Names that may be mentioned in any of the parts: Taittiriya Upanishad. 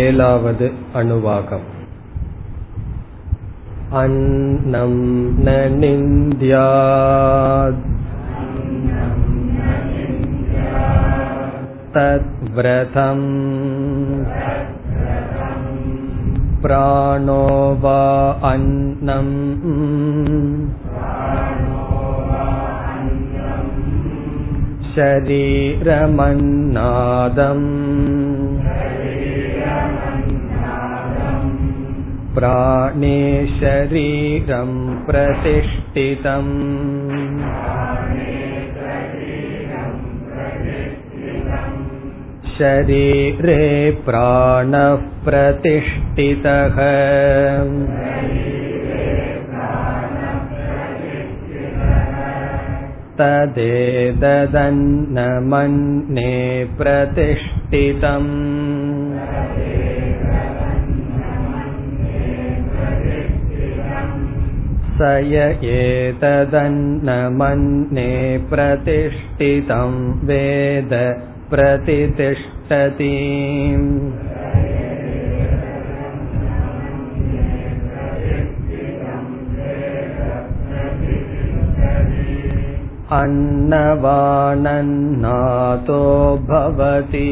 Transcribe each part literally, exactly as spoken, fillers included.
ஏழாவது அணுவாகம். அன்னம் ந நிந்த்யாத் தத்வ்ரதம் பிராணோ வா அன்னம் ஷரீரமன்னாதம் பிராணே ஷரீரம் பிரதிஷ்டிதம். ஷரீரே பிராணப் பிரதிஷ்டிதஹ ததேததன்னமன்னே பிரதிஷ்டிதம். சய ஏததன்னமன்னே பிரதிஷ்டிதம் வேத பிரதிதிஷ்டதி. அன்னவானன்னாதோ பவதி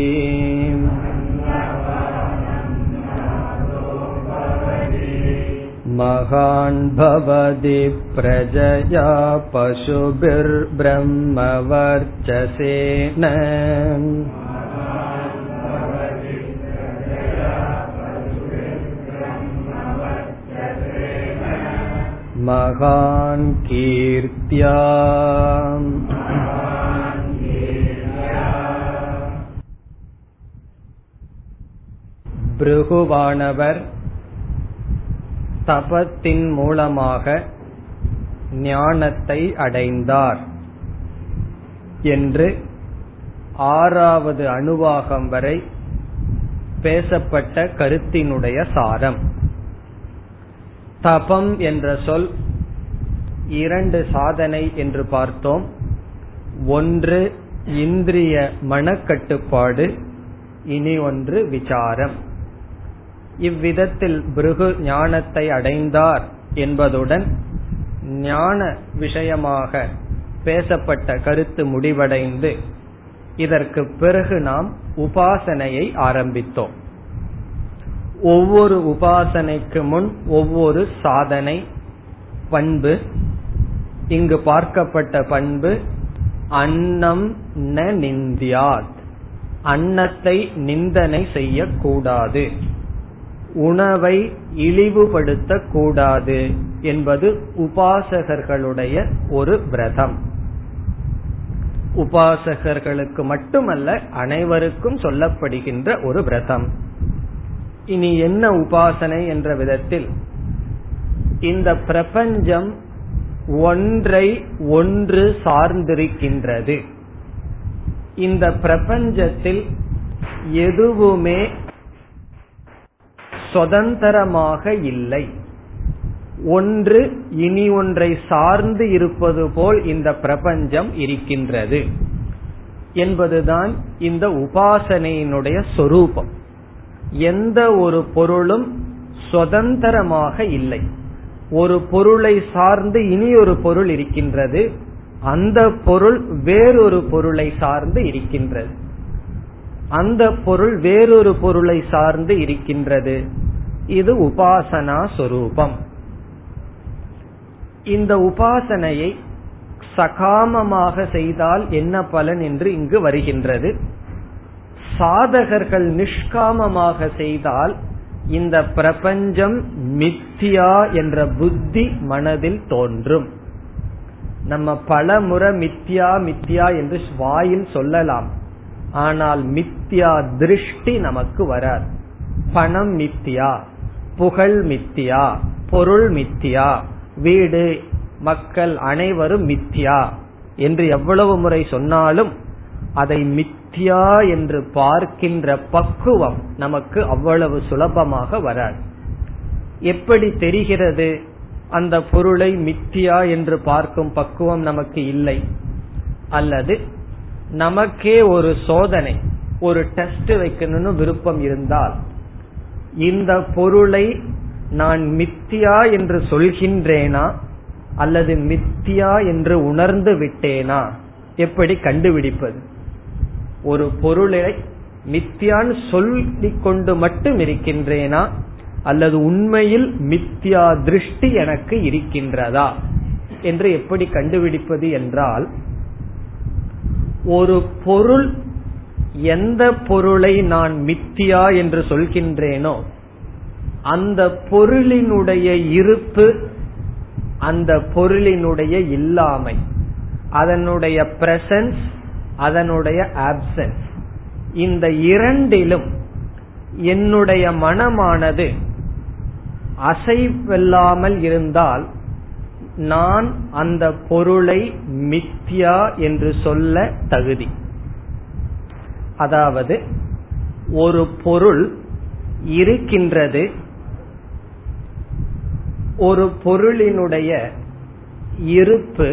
மகான் பவதி பிரஜயா பசுபிர் பிரம்ம வர்ச்சசேன. மகான் கீர்த்தியா. பிருகுவானவர் தபத்தின் மூலமாக ஞானத்தை அடைந்தார் என்று ஆறாவது அணுவாகம் வரை பேசப்பட்ட கருத்தினுடைய சாரம். தபம் என்ற சொல் இரண்டு சாதனை என்று பார்த்தோம். ஒன்று இந்திரிய மனக்கட்டுப்பாடு, இனி ஒன்று விசாரம். இவ்விதத்தில் பிருகு ஞானத்தை அடைந்தார் என்பதுடன் ஞான விஷயமாக பேசப்பட்ட கருத்து முடிவடைந்து இதற்கு பிறகு நாம் உபாசனையை ஆரம்பித்தோம். ஒவ்வொரு உபாசனைக்கு முன் ஒவ்வொரு சாதனை பண்பு. இங்கு பார்க்கப்பட்ட பண்பு அன்னம் ந நிந்த்யாத், அன்னத்தை நிந்தனை செய்யக்கூடாது, உணவை இழிவுபடுத்த கூடாது என்பது உபாசகர்களுடைய ஒரு விரதம். உபாசகர்களுக்கு மட்டுமல்ல, அனைவருக்கும் சொல்லப்படுகின்ற ஒரு விரதம். இனி என்ன உபாசனை என்ற விதத்தில் இந்த பிரபஞ்சம் ஒன்றை ஒன்று சார்ந்திருக்கின்றது. இந்த பிரபஞ்சத்தில் எதுவுமே சுதந்திரமாக இல்லை. ஒன்று இனி ஒன்றை சார்ந்து இருப்பது போல் இந்த பிரபஞ்சம் இருக்கின்றது என்பதுதான் இந்த உபாசனையினுடைய சொரூபம். எந்த ஒரு பொருளும் சுதந்திரமாக இல்லை. ஒரு பொருளை சார்ந்து இனி ஒரு பொருள் இருக்கின்றது, அந்த பொருள் வேறொரு பொருளை சார்ந்து இருக்கின்றது, அந்த பொருள் வேறொரு பொருளை சார்ந்து இருக்கின்றது. இது உபாசனா சொரூபம். இந்த உபாசனையை சகாமமாக செய்தால் என்ன பலன் என்று இங்கு வருகின்றது. சாதகர்கள் நிஷ்காமமாக செய்தால் இந்த பிரபஞ்சம் மித்தியா என்ற புத்தி மனதில் தோன்றும். நம்ம பல முறை மித்தியா மித்தியா என்று வாயில் சொல்லலாம், ஆனால் மித்தியா திருஷ்டி நமக்கு வராது. பணம் மித்தியா, புகழ் மித்தியா, பொருள் மித்தியா, வீடு மக்கள் அனைவரும் மித்தியா என்று எவ்வளவு முறை சொன்னாலும் அதை மித்தியா என்று பார்க்கின்ற பக்குவம் நமக்கு அவ்வளவு சுலபமாக வராது. எப்படி தெரிகிறது? அந்த பொருளை மித்தியா என்று பார்க்கும் பக்குவம் நமக்கு இல்லை. அல்லது நமக்கே ஒரு சோதனை, ஒரு டெஸ்ட் வைக்கணும்னு விருப்பம் இருந்தால் இந்த பொருளை நான் மித்தியா என்று சொல்கின்றேனா அல்லது மித்தியா என்று உணர்ந்து விட்டேனா எப்படி கண்டுபிடிப்பது? ஒரு பொருளை மித்தியான்னு சொல்லிக் கொண்டு மட்டும் இருக்கின்றேனா அல்லது உண்மையில் மித்தியா திருஷ்டி எனக்கு இருக்கின்றதா என்று எப்படி கண்டுபிடிப்பது என்றால், ஒரு பொருள் எந்த பொருளை நான் மித்தியா என்று சொல்கின்றேனோ அந்த பொருளினுடைய இருப்பு, அந்த பொருளினுடைய இல்லாமை, அதனுடைய பிரசன்ஸ், அதனுடைய ஆப்சன்ஸ், இந்த இரண்டிலும் என்னுடைய மனமானது அசைவில்லாமல் இருந்தால் நான் அந்த பொருளை மித்யா என்று சொல்ல தகுதி. அதாவது ஒரு பொருள் இருக்கின்றது, ஒரு பொருளினுடைய இருப்பு,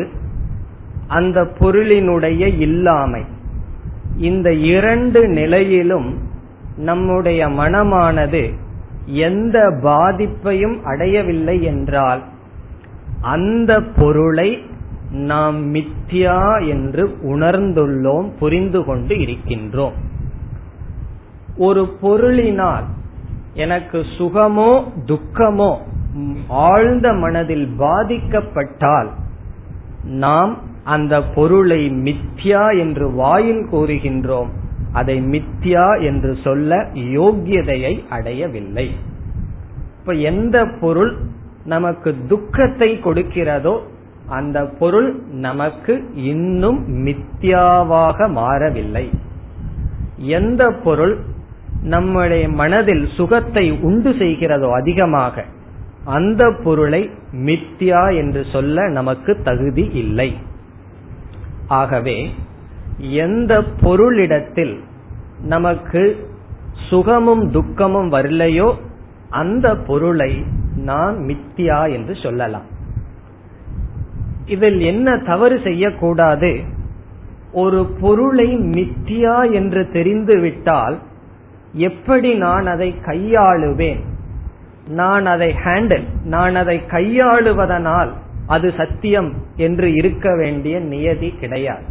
அந்த பொருளினுடைய இல்லாமை, இந்த இரண்டு நிலையிலும் நம்முடைய மனமானது எந்த பாதிப்பையும் அடையவில்லை என்றால் அந்த பொருளை நாம் மித்யா என்று உணர்ந்துள்ளோம், புரிந்து கொண்டு இருக்கின்றோம். ஒரு பொருளினால் எனக்கு சுகமோ துக்கமோ ஆழ்ந்த மனதில் பாதிக்கப்பட்டால் நாம் அந்த பொருளை மித்யா என்று வாயில் கூறுகின்றோம், அதை மித்யா என்று சொல்ல யோக்கியதையை அடையவில்லை. இப்ப எந்த பொருள் நமக்கு துக்கத்தை கொடுக்கிறதோ அந்த பொருள் நமக்கு இன்னும் மித்யாவாக மாறவில்லை. எந்த பொருள் நம்முடைய மனதில் சுகத்தை உண்டு செய்கிறதோ அதிகமாக, அந்த பொருளை மித்யா என்று சொல்ல நமக்கு தகுதி இல்லை. ஆகவே எந்த பொருளிடத்தில் நமக்கு சுகமும் துக்கமும் வரலையோ அந்த பொருளை நாம் மித்யா என்று சொல்லலாம். இதில் என்ன தவறு செய்யக்கூடாது? ஒரு பொருளை மித்யா என்று தெரிந்துவிட்டால் எப்படி நான் அதை கையாளுவேன்? நான் அதை ஹேண்டில் நான் அதை கையாளுவதனால் அது சத்தியம் என்று இருக்க வேண்டிய நியதி கிடையாது.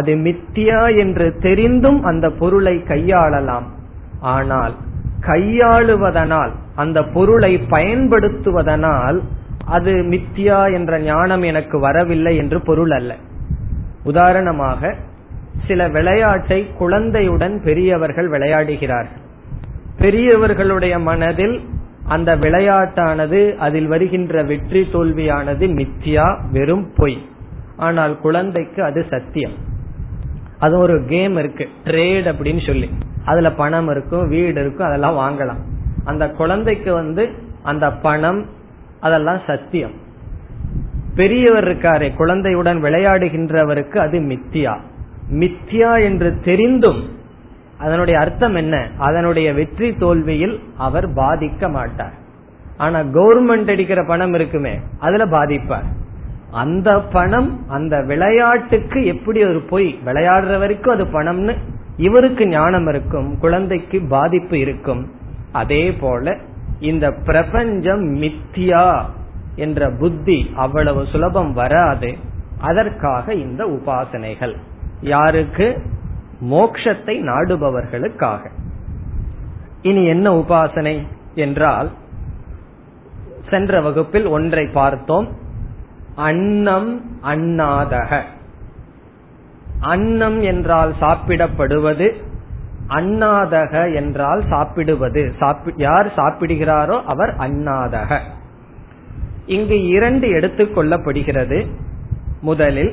அது மித்யா என்று தெரிந்தும் அந்த பொருளை கையாளலாம். ஆனால் கையாளுவதனால், அந்த பொருளை பயன்படுத்துவதனால் அது மித்யா என்ற ஞானம் எனக்கு வரவில்லை என்று பொருள் அல்ல. உதாரணமாக, சில விளையாட்டை குழந்தையுடன் பெரியவர்கள் விளையாடுகிறார்கள். பெரியவர்களுடைய மனதில் அந்த விளையாட்டானது, அதில் வருகின்ற வெற்றி தோல்வியானது மித்யா, வெறும் பொய். ஆனால் குழந்தைக்கு அது சத்தியம். அது ஒரு கேம் இருக்கு, ட்ரேட் அப்படின்னு சொல்லி, அதுல பணம் இருக்கும், வீடு இருக்கும், அதெல்லாம் வாங்கலாம். அந்த குழந்தைக்கு வந்து அந்த பணம் அதெல்லாம் சத்தியம். பெரியவர் இருக்காரே, குழந்தையுடன் விளையாடுகின்றவருக்கு அது மித்யா. மித்யா என்று தெரிந்தும் அதனுடைய அர்த்தம் என்ன? அதனுடைய வெற்றி தோல்வியில் அவர் பாதிக்க மாட்டார். ஆனா கவர்மெண்ட் அடிக்கிற பணம் இருக்குமே, அதுல பாதிப்பார். அந்த பணம் அந்த விளையாட்டுக்கு எப்படி ஒரு பொய், விளையாடுற வரைக்கும் அது பணம்னு இவருக்கு ஞானம் இருக்கும், குழந்தைக்கு பாதிப்பு இருக்கும். அதே போல இந்த பிரபஞ்சம் மித்யா என்ற புத்தி அவ்வளவு சுலபம் வராது. அதற்காக இந்த உபாசனைகள், யாருக்கு? மோட்சத்தை நாடுபவர்களுக்காக. இனி என்ன உபாசனை என்றால், சென்ற வகுப்பில் ஒன்றை பார்த்தோம், அன்னம் அண்ணாதக. அன்னம் என்றால் சாப்பிடப்படுவது, அண்ணாதக என்றால் சாப்பிடுவது. யார் சாப்பிடுகிறாரோ அவர் அண்ணாதக. இங்கு இரண்டு எடுத்துக்கொள்ளப்படுகிறது. முதலில்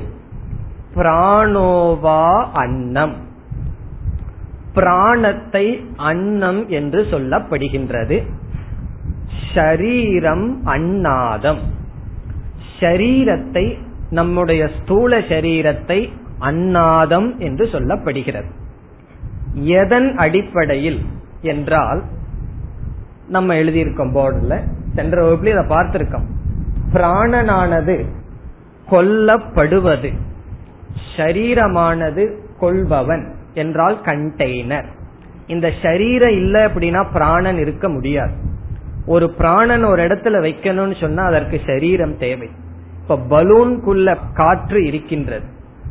பிராணோவா அன்னம், பிராணத்தை அன்னம் என்று சொல்லப்படுகின்றது. ஷரீரம் அண்ணாதம், ஷரீரத்தை, நம்முடைய ஸ்தூல ஷரீரத்தை அண்ணாதம் என்று சொல்லப்படுகிறது. எதன் அடிப்படையில் என்றால், நம்ம எழுதியிருக்கோம் போர்டில், சென்ற வகுப்புல இதை பார்த்திருக்கோம், பிராணனானது கொல்லப்படுவது, ஷரீரமானது கொள்பவன் என்றால் கண்டெய்னர். இந்த சரீரம் இல்லை அப்படின்னா பிராணன் இருக்க முடியாது. ஒரு பிராணன் ஒரு இடத்துல வைக்கணும்னு சொன்னா அதற்கு சரீரம் தேவை. இப்ப பலூனுக்குள்ள காற்று இருக்கின்றது.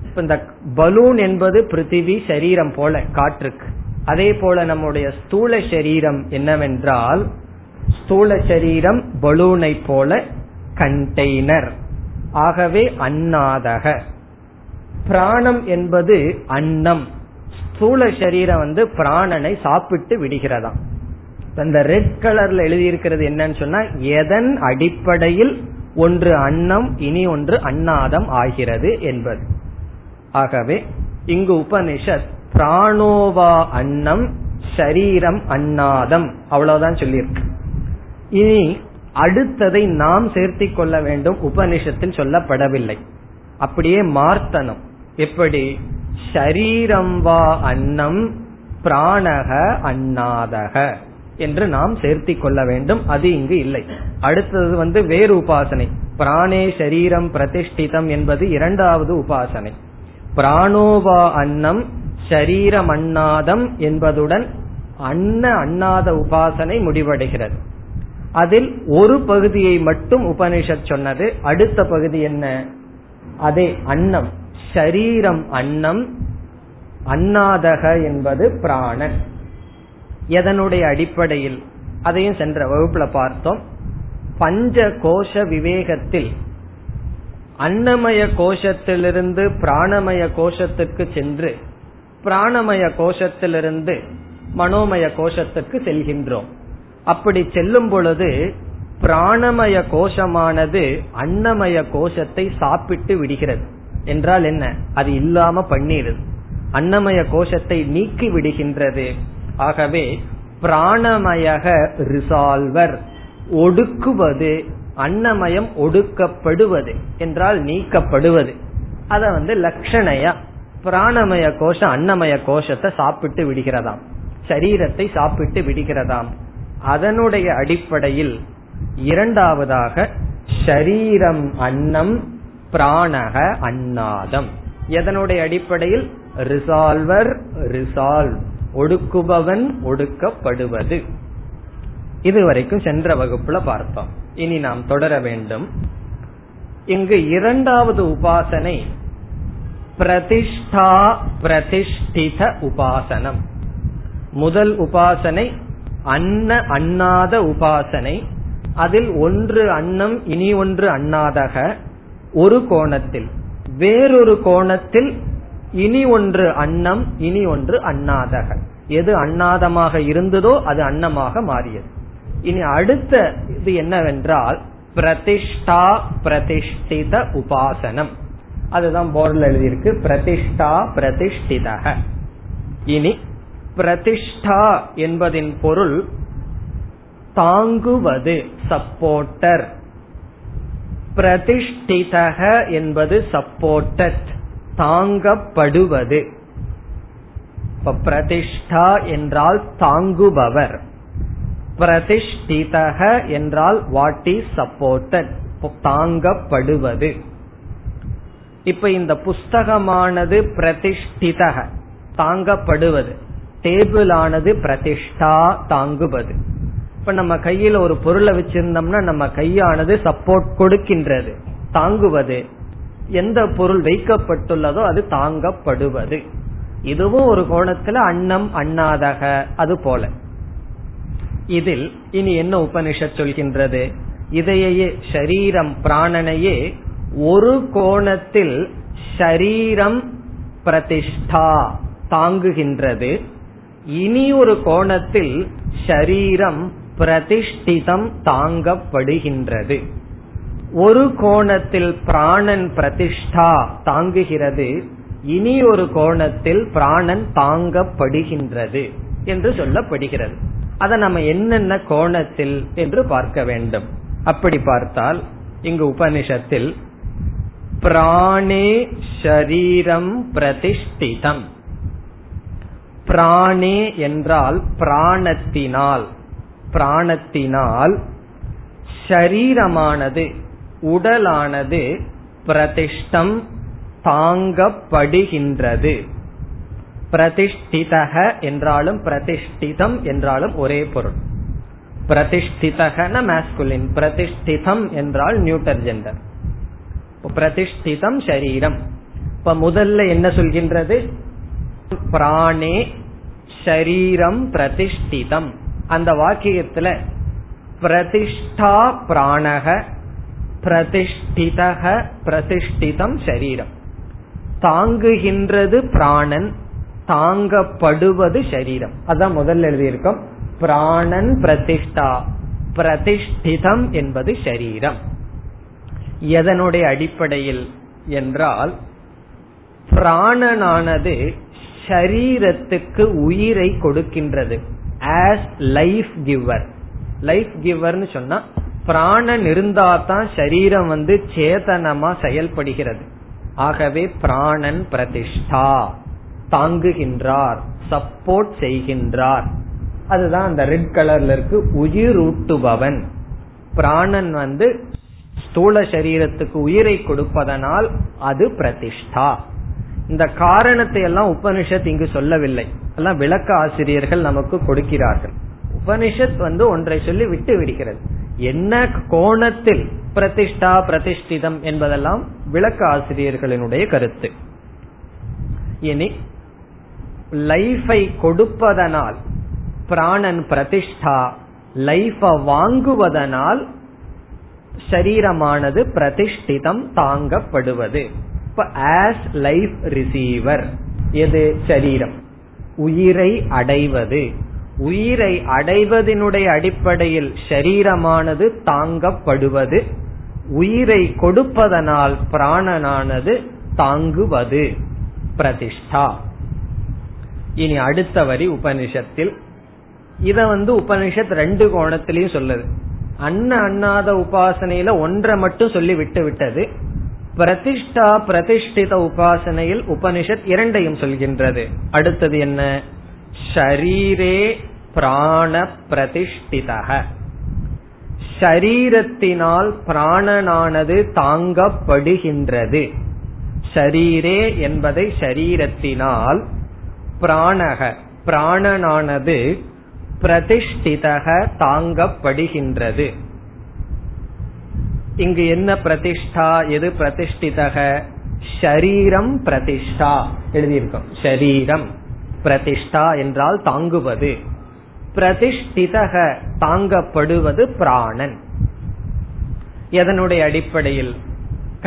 இப்ப இந்த பலூன் என்பது பிருத்திவி சரீரம் போல காற்றுக்கு. அதே போல நம்முடைய ஸ்தூல சரீரம் என்னவென்றால், ஸ்தூல சரீரம் பலூனை போல கண்டெய்னர். ஆகவே அண்ணாதக பிராணம் என்பது அன்னம். ஸ்தூல சரீரம் வந்து பிராணனை சாப்பிட்டு விடுகிறதா. அந்த ரெட் கலர்ல எழுதி இருக்கிறது என்னன்னு சொன்னா, எதன் அடிப்படையில் ஒன்று அன்னம் இனி ஒன்று அன்னாதம் ஆகிறது என்பது. ஆகவே இங்கு உபனிஷத் பிராணோவா அன்னம் சரீரம் அன்னாதம் அவ்வளவுதான் சொல்லியிருக்கு. இனி அடுத்ததை நாம் சேர்த்தி கொள்ள வேண்டும், உபனிஷத்தில் சொல்லப்படவில்லை. அப்படியே மார்த்தனம் எப்படி, ஷரீரம் வா அன்னம் பிராணக அன்னாதக என்று நாம் சேர்த்தி கொள்ள வேண்டும். அது இங்கு இல்லை. அடுத்தது வந்து வேறு உபாசனை, பிராணே ஷரீரம் பிரதிஷ்டிதம் என்பது இரண்டாவது உபாசனை. பிராணோவா அன்னம் ஷரீரம் அன்னாதம் என்பதுடன் அன்ன அன்னாத உபாசனை முடிவடைகிறது. அதில் ஒரு பகுதியை மட்டும் உபனிஷத் சொன்னது. அடுத்த பகுதி என்ன, அதே அன்னம் சரீரம் அன்னம் அன்னாதக என்பது பிராணன். எதனுடைய அடிப்படையில், அதையும் சென்ற வகுப்புல பார்த்தோம். பஞ்ச கோஷ விவேகத்தில் அன்னமய கோஷத்திலிருந்து பிராணமய கோஷத்திற்கு சென்று பிராணமய கோஷத்திலிருந்து மனோமய கோஷத்திற்கு செல்கின்றோம். அப்படி செல்லும் பொழுது பிராணமய கோஷமானது அன்னமய கோஷத்தை சாப்பிட்டு விடுகிறது. என்றால் என்ன, அது இல்லாம பண்ணிடுது, அன்னமய கோஷத்தை நீக்கி விடுகின்றது. ஆகவே பிராணமயக ரிசால்வர் ஒடுக்குவது, அன்னமயம் ஒடுக்கப்படுவது என்றால் நீக்கப்படுவது. அத வந்து லட்சணையா பிராணமய கோஷம் அன்னமய கோஷத்தை சாப்பிட்டு விடுகிறதாம், சரீரத்தை சாப்பிட்டு விடுகிறதாம். அதனுடைய அடிப்படையில் இரண்டாவதாக ஷரீரம் அன்னம் பிராணக அன்னாதம். எதனுடைய அடிப்படையில், ரிசால்வர் ரிசால்வ் ஒடுக்குபவன் ஒடுக்கப்படுவது. இதுவரைக்கும் சென்ற வகுப்புல பார்த்தோம். இனி நாம் தொடர வேண்டும். இங்கு இரண்டாவது உபாசனை பிரதிஷ்டா பிரதிஷ்டித உபாசனம். முதல் உபாசனை அன்ன அன்னாத உபாசனை. அதில் ஒன்று அன்னம் இனி ஒன்று அன்னாதக ஒரு கோணத்தில், வேறொரு கோணத்தில் இனி ஒன்று அன்னம் இனி ஒன்று அன்னாதக. எது அன்னாதமாக இருந்ததோ அது அன்னமாக மாறியது. இனி அடுத்த இது என்னவென்றால் பிரதிஷ்டா பிரதிஷ்டித உபாசனம். அதுதான் போர்டில் எழுதியிருக்கு, பிரதிஷ்டா பிரதிஷ்டிதக. இனி பிரதிஷ்டா என்பதின் பொருள் தாங்குவது, சப்போர்ட்டர். பிரதிஷ்டிதக என்பது சப்போர்ட்டர், தாங்கப்படுவது. பிரதிஷ்டா என்றால் தாங்குபவர், பிரதிஷ்டிதக என்றால் வாட் இஸ் சப்போர்ட்டட், தாங்கப்படுவது. இப்ப இந்த புஸ்தகமானது பிரதிஷ்டிதக தாங்கப்படுவது, டேபிள் ஆனது பிரதிஷ்டா தாங்குவது. இப்ப நம்ம கையில ஒரு பொருளை வச்சிருந்தோம்னா நம்ம கையானது சப்போர்ட் கொடுக்கின்றது, தாங்குவது. எந்த பொருள் வைக்கப்பட்டுள்ளதோ அது தாங்கப்படுவது. இதுவும் ஒரு கோணத்துல அன்னம் அன்னாதக. அது போல இதில் இனி என்ன உபனிஷத் சொல்கின்றது, இதையே ஷரீரம் பிராணனையே ஒரு கோணத்தில் ஷரீரம் பிரதிஷ்டா தாங்குகின்றது, இனி ஒரு கோணத்தில் ஷரீரம் பிரதிஷ்டிதம் தாங்கப்படுகின்றது. ஒரு கோணத்தில் பிராணன் பிரதிஷ்டா தாங்குகிறது, இனி ஒரு கோணத்தில் பிராணன் தாங்கப்படுகின்றது என்று சொல்லப்படுகிறது. அதை நம்ம என்னென்ன கோணத்தில் என்று பார்க்க வேண்டும். அப்படி பார்த்தால் இங்கு உபனிஷத்தில் பிராணே ஷரீரம் பிரதிஷ்டிதம். பிராணே என்றால் பிராணத்தினால், பிராணத்தினால் ஷரீரமானது உடலானது பிரதிஷ்டம் தாங்கப்படுகின்றது. பிரதிஷ்டிதக என்றாலும் பிரதிஷ்டிதம் என்றாலும் ஒரே பொருள். பிரதிஷ்டிதகன மாஸ்குலின், பிரதிஷ்டிதம் என்றால் நியூட்டர் ஜெண்டர். பிரதிஷ்டிதம் சரீரம். இப்ப முதல்ல என்ன சொல்கின்றது? பிராணே ஷரீரம் பிரதிஷ்டிதம். அந்த வாக்கியத்துல பிரதிஷ்டா பிராணக, பிரதிஷ்டிதக பிரதிஷ்டிதம் சரீரம். தாங்குகின்றது பிராணன், தாங்கப்படுவது சரீரம். அதான் முதல்ல எழுதியிருக்கோம், பிராணன் பிரதிஷ்டா, பிரதிஷ்டிதம் என்பது சரீரம். எதனுடைய அடிப்படையில் என்றால், பிராணனானது சரீரத்துக்கு உயிரை கொடுக்கின்றது. as life giver. life giverனு சொன்னா பிராணன் இருந்தா தான் சரீரம் வந்து சேதனமா செயல்படுகிறது. ஆகவே பிராணன் பிரதிஷ்டா, தாங்குகின்றார், சப்போர்ட் செய்கின்றார். அதுதான் அந்த ரெட் கலர்ல இருக்கு, உயிரூட்டுபவன். பிராணன் வந்து ஸ்தூல சரீரத்துக்கு உயிரை கொடுப்பதனால் அது பிரதிஷ்டா. இந்த காரணத்தை எல்லாம் உபனிஷத் இங்கு சொல்லவில்லை, எல்லாம் விளக்க ஆசிரியர்கள் நமக்கு கொடுக்கிறார்கள். உபனிஷத் வந்து ஒன்றை சொல்லி விட்டு விடுகிறது. என்ன கோணத்தில் பிரதிஷ்டா பிரதிஷ்டிதம் என்பதெல்லாம் விளக்க ஆசிரியர்களினுடைய கருத்து. இனி லைஃபை கொடுப்பதனால் பிராணன் பிரதிஷ்டா, லைஃபை வாங்குவதனால் சரீரமானது பிரதிஷ்டிதம், தாங்கப்படுவது. இப்ப as life receiver, எது? சரீரம். உயிரை அடைவது, உயிரை அடைவதனுடைய அடிப்படையில் சரீரமானது தாங்கப்படுவது, உயிரை கொடுப்பதனால் பிராணனானது தாங்குவது பிரதிஷ்டா. இனி அடுத்த வரி உபனிஷத்தில். இத வந்து உபனிஷத் ரெண்டு கோணத்திலையும் சொல்லுது. அன்ன அண்ணாத உபாசனையில ஒன்றை மட்டும் சொல்லி விட்டு விட்டது. பிரதிஷ்டா பிரதிஷ்டித உபாசனையில் உபனிஷத் இரண்டையும் சொல்கின்றது. அடுத்தது என்ன? ஷரீரே பிராண பிரதிஷ்டிதஹ. ஷரீரத்தினால் பிராணனானது தாங்கப்படுகின்றது. ஷரீரே என்பதை ஷரீரத்தினால், பிராணக பிராணனானது பிரதிஷ்டிதக தாங்கப்படுகின்றது. இங்கு என்ன பிரதிஷ்டா, எது பிரதிஷ்டிதக? ஷரீரம் பிரதிஷ்டா எழுதியிருக்கோம். ஷரீரம் பிரதிஷ்டா என்றால் தாங்குவது, பிரதிஷ்டிதக தாங்கப்படுவது பிராணன். எதனுடைய அடிப்படையில்?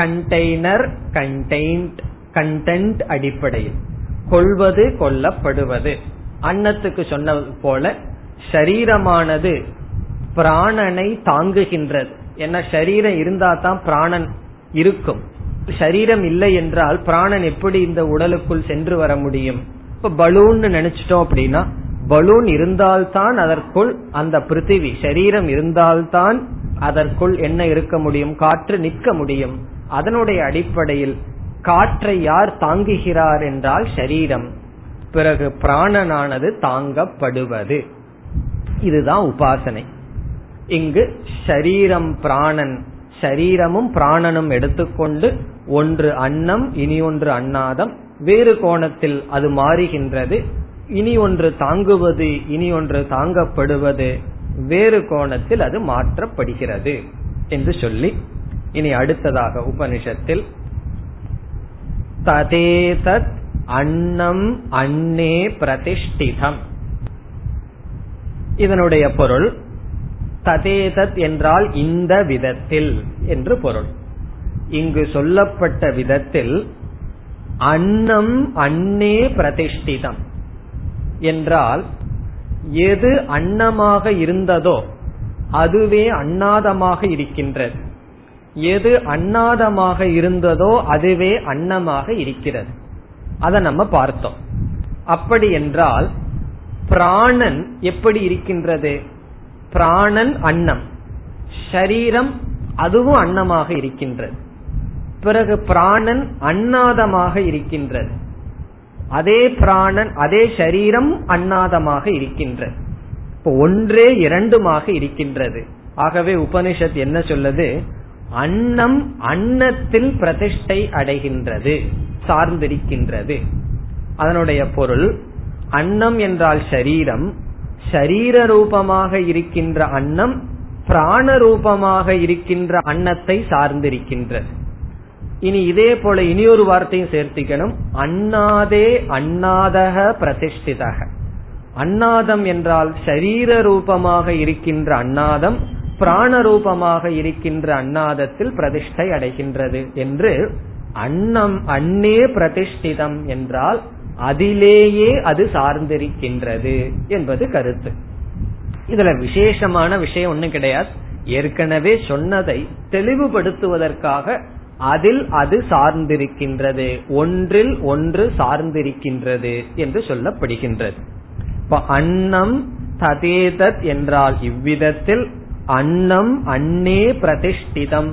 கண்டெய்னர் கண்டெய்ன்ட், கண்டென்ட் அடிப்படையில், கொள்வது கொல்லப்படுவது. அன்னத்துக்கு சொன்ன போல ஷரீரமானது பிராணனை தாங்குகின்றது. என்ன, ஷரீரம் இருந்தா தான் பிராணன் இருக்கும். ஷரீரம் இல்லை என்றால் பிராணன் எப்படி இந்த உடலுக்குள் சென்று வர முடியும்? இப்ப பலூன் நினைச்சிட்டோம் அப்படின்னா, பலூன் இருந்தால்தான் அதற்குள் அந்த பிருத்திவி, ஷரீரம் இருந்தால்தான் அதற்குள் என்ன இருக்க முடியும்? காற்று நிற்க முடியும். அதனுடைய அடிப்படையில் காற்றை யார் தாங்குகிறார் என்றால் ஷரீரம். பிறகு பிராணனானது தாங்கப்படுவது. இதுதான் உபாசனை. இங்கு ஷரீரம் பிராணன், ஷரீரமும் பிராணனும் எடுத்துக்கொண்டு ஒன்று அன்னம் இனி ஒன்று அன்னாதம். வேறு கோணத்தில் அது மாறுகின்றது. இனி ஒன்று தாங்குவது, இனி ஒன்று தாங்கப்படுவது. வேறு கோணத்தில் அது மாற்றப்படுகிறது என்று சொல்லி, இனி அடுத்ததாக உபனிஷத்தில் ததேதத் அன்னம் அன்னே பிரதிஷ்டிதம். இதனுடைய பொருள் ததேதத் என்றால் இந்த விதத்தில் என்று பொருள். இங்கு சொல்லப்பட்ட விதத்தில் அன்னம் அன்னே பிரதிஷ்டிதம் என்றால், எது அன்னமாக இருந்ததோ அதுவே அன்னாதமாக இருக்கின்றது, எது அன்னாதமாக இருந்ததோ அதுவே அன்னமாக இருக்கிறது. அதை நம்ம பார்த்தோம். அப்படி என்றால் பிராணன் எப்படி இருக்கின்றது? பிராணன் அன்னம், ஷரீரம் அதுவும் அன்னமாக இருக்கின்றது. பிறகு பிராணன் அன்னாதமாக இருக்கின்றது. அதே பிராணன், அதே ஷரீரம் அன்னாதமாக இருக்கின்றது. இப்போ ஒன்றே இரண்டுமாக இருக்கின்றது. ஆகவே உபனிஷத் என்ன சொல்லுது? அன்னம் அன்னத்தில் பிரதிஷ்டை அடைகின்றது, சார்ந்திருக்கின்றது. அதனுடைய பொருள், அன்னம் என்றால் ஷரீரம், ஷரீர ரூபமாக இருக்கின்ற அன்னம் பிராண ரூபமாக இருக்கின்ற அன்னத்தை சார்ந்திருக்கின்றது. இனி இதே போல இனியொரு வார்த்தையும் சேர்த்திக்கணும், அண்ணாதே அண்ணாதக பிரதிஷ்டிதக. அண்ணாதம் என்றால் ஷரீர ரூபமாக இருக்கின்ற அண்ணாதம் பிராண ரூபமாக இருக்கின்ற அண்ணாதத்தில் பிரதிஷ்டை அடைகின்றது என்று, அன்னம் அன்னே பிரதிஷ்டிதம் என்றால் அதிலேயே அது சார்ந்திருக்கின்றது என்பது கருத்து. இதுல விசேஷமான விஷயம் ஒன்னும் கிடையாது, ஏற்கனவே சொன்னதை தெளிவுபடுத்துவதற்காக அதில் அது சார்ந்திருக்கின்றது, ஒன்றில் ஒன்று சார்ந்திருக்கின்றது என்று சொல்லப்படுகின்றது. இப்ப அன்னம் ததேதத் என்றால் இவ்விதத்தில், அன்னம் அன்னே பிரதிஷ்டிதம்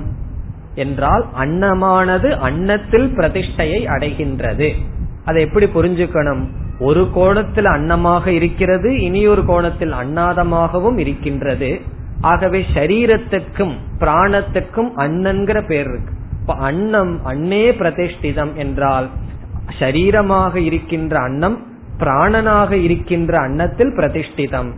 என்றால் அன்னமானது அன்னத்தில் பிரதிஷ்டையை அடைகின்றது. அதை எப்படி புரிஞ்சுக்கணும்? ஒரு கோணத்தில் அன்னமாக இருக்கிறது, இனியொரு கோணத்தில் அன்னாதமாகவும் இருக்கின்றது. ஆகவே சரீரத்திற்கும் பிராணத்திற்கும் அன்னன்கிற பேர் இருக்கு. இப்ப அன்னம் அன்னே பிரதிஷ்டிதம் என்றால் சரீரமாக இருக்கின்ற அன்னம் பிராணனாக இருக்கின்ற அன்னத்தில் பிரதிஷ்டிதம்.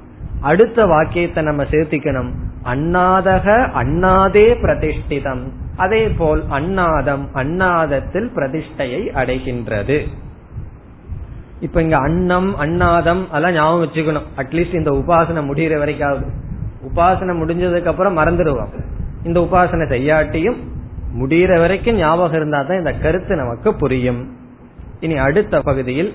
அடுத்த வாக்கியத்தை நம்ம சேர்த்திக்கணும், அன்னாதக அன்னாதே பிரதிஷ்டிதம். அதே போல் அன்னாதம் அன்னாதத்தில் பிரதிஷ்டையை அடைகின்றது. இப்ப இங்க அன்னம் அன்னாதம் அதெல்லாம் ஞாபகம் வச்சுக்கணும், அட்லீஸ்ட் இந்த உபாசனை முடிகிற வரைக்காவது. உபாசனை முடிஞ்சதுக்கு அப்புறம் மறந்துடுவோம், இந்த உபாசனை செய்யாட்டியும் முடிகிற வரைக்கும் ஞாபகம் இருந்தாதான் இந்த கருத்து நமக்கு புரியும். இனி அடுத்த பகுதியில்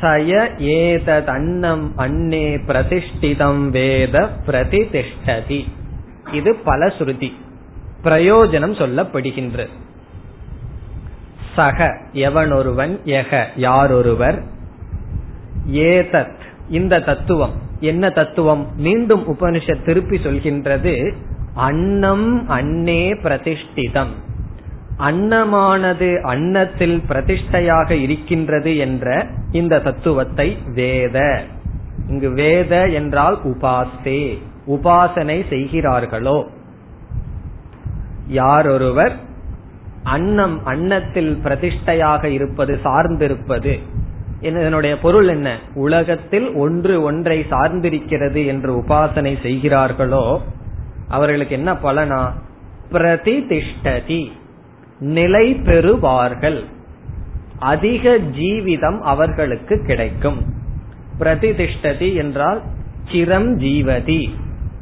சய ஏதத் அன்னம் அன்னே பிரதிஷ்டிதம் வேத பிரதிதிஷ்டதி. இது பல ஸ்ருதி பிரயோஜனம் சொல்லப்படுகின்றது. சக எவனொருவன், யக யாரொருவர், ஏதத் இந்த தத்துவம். என்ன தத்துவம்? மீண்டும் உபனிஷத் திருப்பி சொல்கின்றது, அன்னம் அன்னே பிரதிஷ்டிதம். அன்னமானது அன்னத்தில் பிரதிஷ்டையாக இருக்கின்றது என்ற இந்த தத்துவத்தை வேத, இங்கு வேத என்றால் உபாசே, உபாசனை செய்கிறார்களோ, யாரொருவர் அன்னம் அன்னத்தில் பிரதிஷ்டையாக இருப்பது சார்ந்திருப்பது. இதனுடைய பொருள் என்ன? உலகத்தில் ஒன்று ஒன்றை சார்ந்திருக்கிறது என்று உபாசனை செய்கிறார்களோ அவர்களுக்கு என்ன பலனா? பிரதிதிஷ்டதி, நிலை பெறுவார்கள், அதிக ஜீவிதம் அவர்களுக்கு கிடைக்கும். பிரதிதிஷ்டதி என்றால் சிரம் ஜீவதி,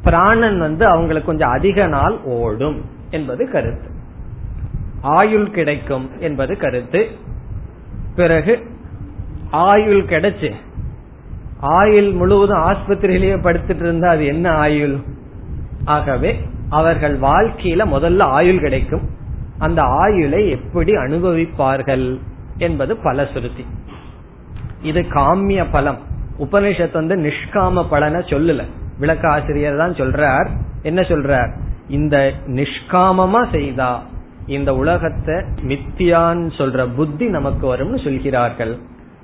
பிராணன் வந்து அவங்களுக்கு கொஞ்சம் அதிக நாள் ஓடும் என்பது கருத்து, ஆயுள் கிடைக்கும் என்பது கருத்து. பிறகு ஆயுள் கிடைச்சு ஆயுள் முழுவதும் ஆஸ்பத்திரியிலேயே படுத்துட்டு இருந்தா அது என்ன ஆயுள்? ஆகவே அவர்கள் வாழ்க்கையில முதல்ல ஆயுள் கிடைக்கும், அந்த ஆயுளை எப்படி அனுபவிப்பார்கள் என்பது பல சுருதி. இது காமிய பலம், உபனிஷத்து வந்து நிஷ்காம பலனை சொல்லல, விளக்க ஆசிரியர் தான் சொல்றார். என்ன சொல்றார்? இந்த நிஷ்காமமா செய்தா இந்த உலகத்தை மித்தியான்னு சொல்ற புத்தி நமக்கு வரும்னு சொல்கிறார்கள்.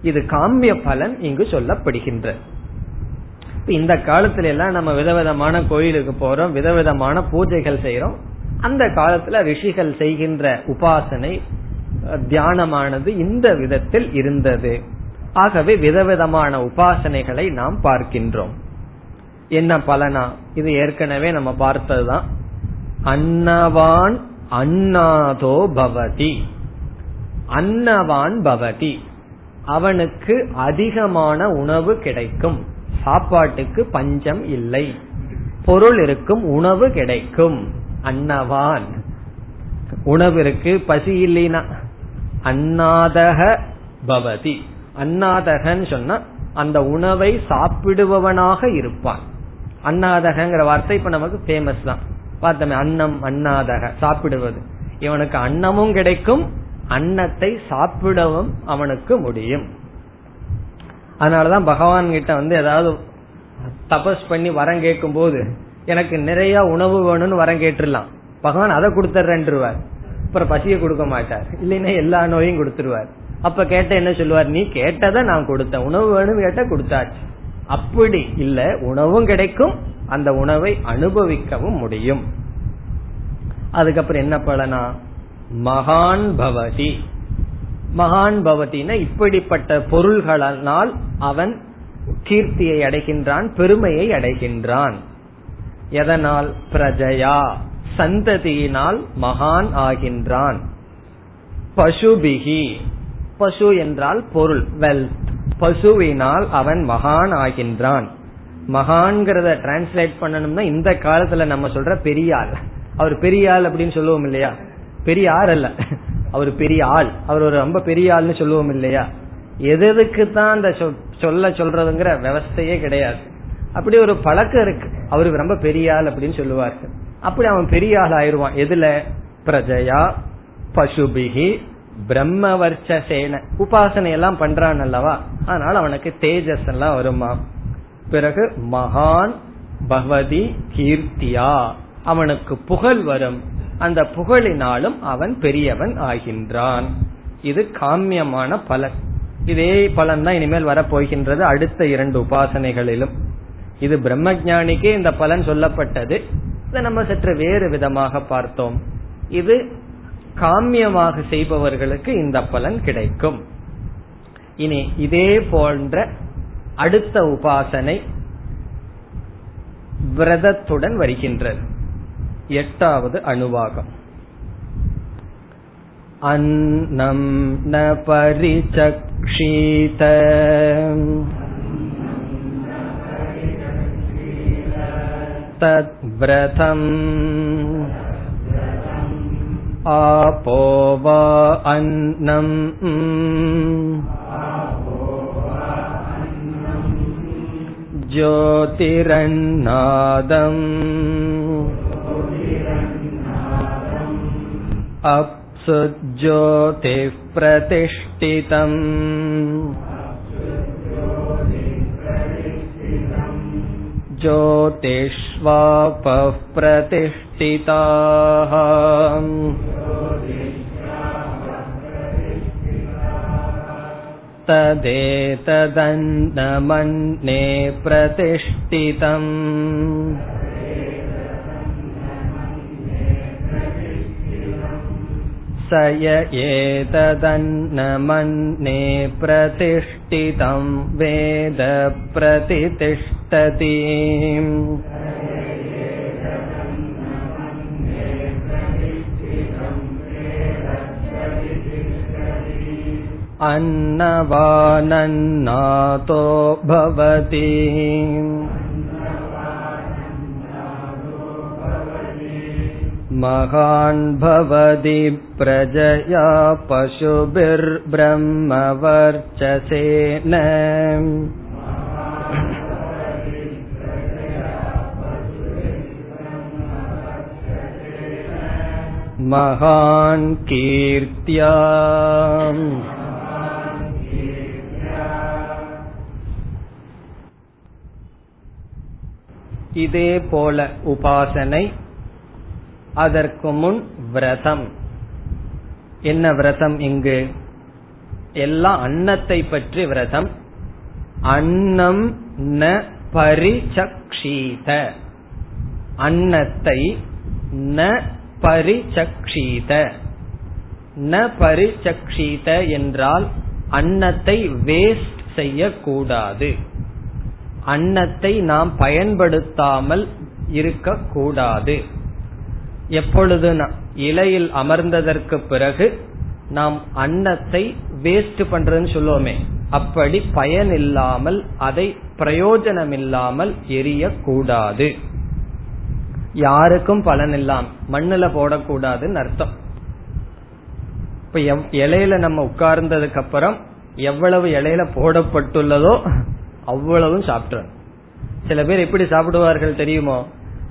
இது காமிய பலன் இங்கு சொல்லப்படுகின்ற. இந்த காலத்துல எல்லாம் நம்ம விதவிதமான கோயிலுக்கு போறோம், விதவிதமான பூஜைகள் செய்யறோம். அந்த காலத்துல ரிஷிகள் செய்கின்ற உபாசனை தியானமானது இந்த விதத்தில் இருந்தது. ஆகவே விதவிதமான உபாசனைகளை நாம் பார்க்கின்றோம். என்ன பலனா? இது ஏற்கனவே நம்ம பார்த்ததுதான், அன்னவான் அன்னாதோ பவதி, அன்னவான் பவதி, அவனுக்கு அதிகமான உணவு கிடைக்கும், சாப்பாட்டுக்கு பஞ்சம் இல்லை, பொருள் இருக்கும், உணவு கிடைக்கும். அன்னவான் உணவு இருக்கு, பசி இல்லைனா. அன்னாதக பவதி, அன்னாதகன்னு சொன்னா அந்த உணவை சாப்பிடுபவனாக இருப்பான். அன்னாதகங்கிற வார்த்தை இப்ப நமக்கு ஃபேமஸ் தான் பார்த்தோமே, அன்னம் அன்னாதக சாப்பிடுவது. இவனுக்கு அன்னமும் கிடைக்கும், அன்னத்தை சாப்பிடவும் அவனுக்கு முடியும். அதனாலதான் பகவான் கிட்ட வந்து ஏதாவது தபஸ் பண்ணி வரம் கேட்கும் போது எனக்கு நிறைய உணவு வேணும்னு வரம் கேட்டுடலாம், பகவான் அதை கொடுத்துறேன்றுவார். அப்புறம் பசியை கொடுக்க மாட்டார், இல்லைன்னா எல்லா நோயும் கொடுத்துருவார். அப்ப கேட்ட என்ன சொல்லுவார்? நீ கேட்டதை நான் கொடுத்தேன், உணவு வேணும்னு கேட்ட கொடுத்தாச்சு. அப்படி இல்ல, உணவும் கிடைக்கும், அந்த உணவை அனுபவிக்கவும் முடியும். அதுக்கப்புறம் என்ன பலனா? மகான் பவதி, மகான் பவதினா இப்படிப்பட்ட பொருள்களால் அவன் கீர்த்தியை அடைகின்றான், பெருமையை அடைகின்றான். எதனால்? பிரஜயா, சந்ததியினால் மகான் ஆகின்றான். பசுபிகி, பசு என்றால் பொருள், வெல்த். பசுவினால் அவன் மகான் ஆகின்றான். மகான்கிறத டிரான்ஸ்லேட் பண்ணணும்னா இந்த காலத்துல நம்ம சொல்ற பெரியாள், அவர் பெரியாள் அப்படின்னு சொல்லுவோம் இல்லையா? பெரியார் அல்ல, அவர் பெரியாள், அவர் ஒரு ரொம்ப பெரியாள்னு சொல்லுவோம் இல்லையா? எதுக்கு தான் அந்த சொல்ல சொல்றதுங்கிற விவஸ்தையே கிடையாது. அப்படி ஒரு பழக்கம் இருக்கு, அவரு ரொம்ப பெரியாள் அப்படின்னு சொல்லுவார்கள். அப்படி அவன் பெரியாள் ஆயிடுவான். எதுல? பிரஜயா பசுபிகி பிரம்மவர்ச்சேன, உபாசனை எல்லாம் பண்றான் அல்லவா, அதனால அவனுக்கு தேஜஸ் எல்லாம் வருமா. பிறகு மகான் பகவதி கீர்த்தியா, அவனுக்கு புகழ் வரும், அந்த புகழினாலும் அவன் பெரியவன் ஆகின்றான். இது காமியமான பலன். இதே பலன் தான் இனிமேல் வரப்போகின்றது அடுத்த இரண்டு உபாசனைகளிலும். இது பிரம்மஞானிக்கே இந்த பலன் சொல்லப்பட்டது, இதை நம்ம சற்று வேறு விதமாக பார்த்தோம். இது காமியமாக செய்பவர்களுக்கு இந்த பலன் கிடைக்கும். இனி இதே போன்ற அடுத்த உபாசனை விரதத்துடன் வருகின்றது. எட்டாவது அணுவாகம். அன்னம் ந பரிசக்ஷீத தத் வ்ரதம் ஆபோவா அன்னம் ஜோதிரநாதம் அப்சு ஜோதி பிரதிஷ்டிதம். ஜோதிஷ்வாப பிரதிஷ்டிதாஹ. ததேததன்னமன்னே பிரதிஷ்டிதம். சய ஏததன்னமன்னே பிரதிஷ்டிதம் வேத பிரதிதிஷ்டதி. அன்னவானன்னாதோ பவதி. மகான் பவதி பிரஜயா பசுபிர் பிரம்மவர்ச்சசேன. மகான் கீர்த்தியா. இதே போல உபாசனை. அதற்கு முன் விரதம். என்ன விரதம்? இங்கு எல்லாம் அன்னத்தை பற்றி விரதம். அன்னம் ந பரிசக்ஷீத, அன்னத்தை ந பரிசக்ஷீத. ந பரிசக்ஷீத என்றால் அன்னத்தை வேஸ்ட் செய்யக்கூடாது, அன்னத்தை நாம் பயன்படுத்தாமல் இருக்க கூடாது. எப்பொழுதுனா இலையில் அமர்ந்ததற்கு பிறகு நாம் அன்னத்தை வேஸ்ட் பண்றதுன்னு சொல்லுவோமே, அப்படி பயன் இல்லாமல் அதை பிரயோஜனம் இல்லாமல் எரியக்கூடாது. யாருக்கும் பலன் இல்லாம மண்ணுல போடக்கூடாதுன்னு அர்த்தம். இப்ப இலையில நம்ம உட்கார்ந்ததுக்கு அப்புறம் எவ்வளவு இலையில போடப்பட்டுள்ளதோ அவ்வளவும் சாப்பிட்றோம். சில பேர் எப்படி சாப்பிடுவார்கள் தெரியுமோ,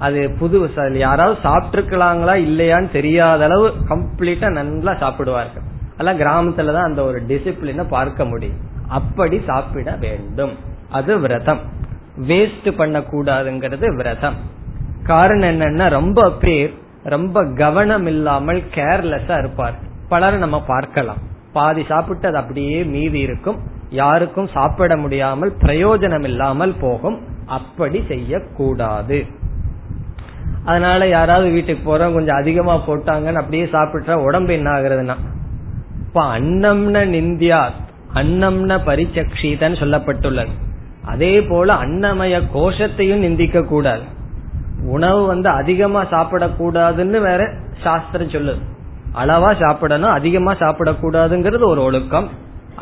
அது புது யாராவது சாப்பிட்டுருக்கலாங்களா இல்லையான்னு தெரியாத அளவு கம்ப்ளீட்டா நல்லா சாப்பிடுவார்கள். அதெல்லாம் கிராமத்துலதான் அந்த ஒரு டிசிப்ளின பார்க்க முடியும். அப்படி சாப்பிட வேண்டும். அது விரதம். வேஸ்ட் பண்ண கூடாதுங்கிறது விரதம். காரணம் என்னன்னா ரொம்ப பேர் ரொம்ப கவனம் இல்லாமல் கேர்லெஸ்ஸா இருப்பார். பலரும் நம்ம பார்க்கலாம், பாதி சாப்பிட்டு அது அப்படியே மீதி இருக்கும், யாருக்கும் சாப்பிட முடியாமல் பிரயோஜனம் இல்லாமல் போகும். அப்படி செய்யக்கூடாது. அதனால யாராவது வீட்டுக்கு போறோம் கொஞ்சம் அதிகமா போட்டாங்கன்னு அப்படியே சாப்பிட்டா உடம்பு என்ன ஆகுறதுன்னா இப்ப அன்னம்ன நிந்தியா அன்னம்ன பரிச்சக்ஷிதன்னு சொல்லப்பட்டுள்ளது. அதே போல அன்னமய கோஷத்தையும் நிந்திக்க கூடாது. உணவு வந்து அதிகமா சாப்பிடக்கூடாதுன்னு வேற சாஸ்திரம் சொல்லுது. அளவா சாப்பிடணும், அதிகமா சாப்பிடக்கூடாதுங்கிறது ஒரு ஒழுக்கம்.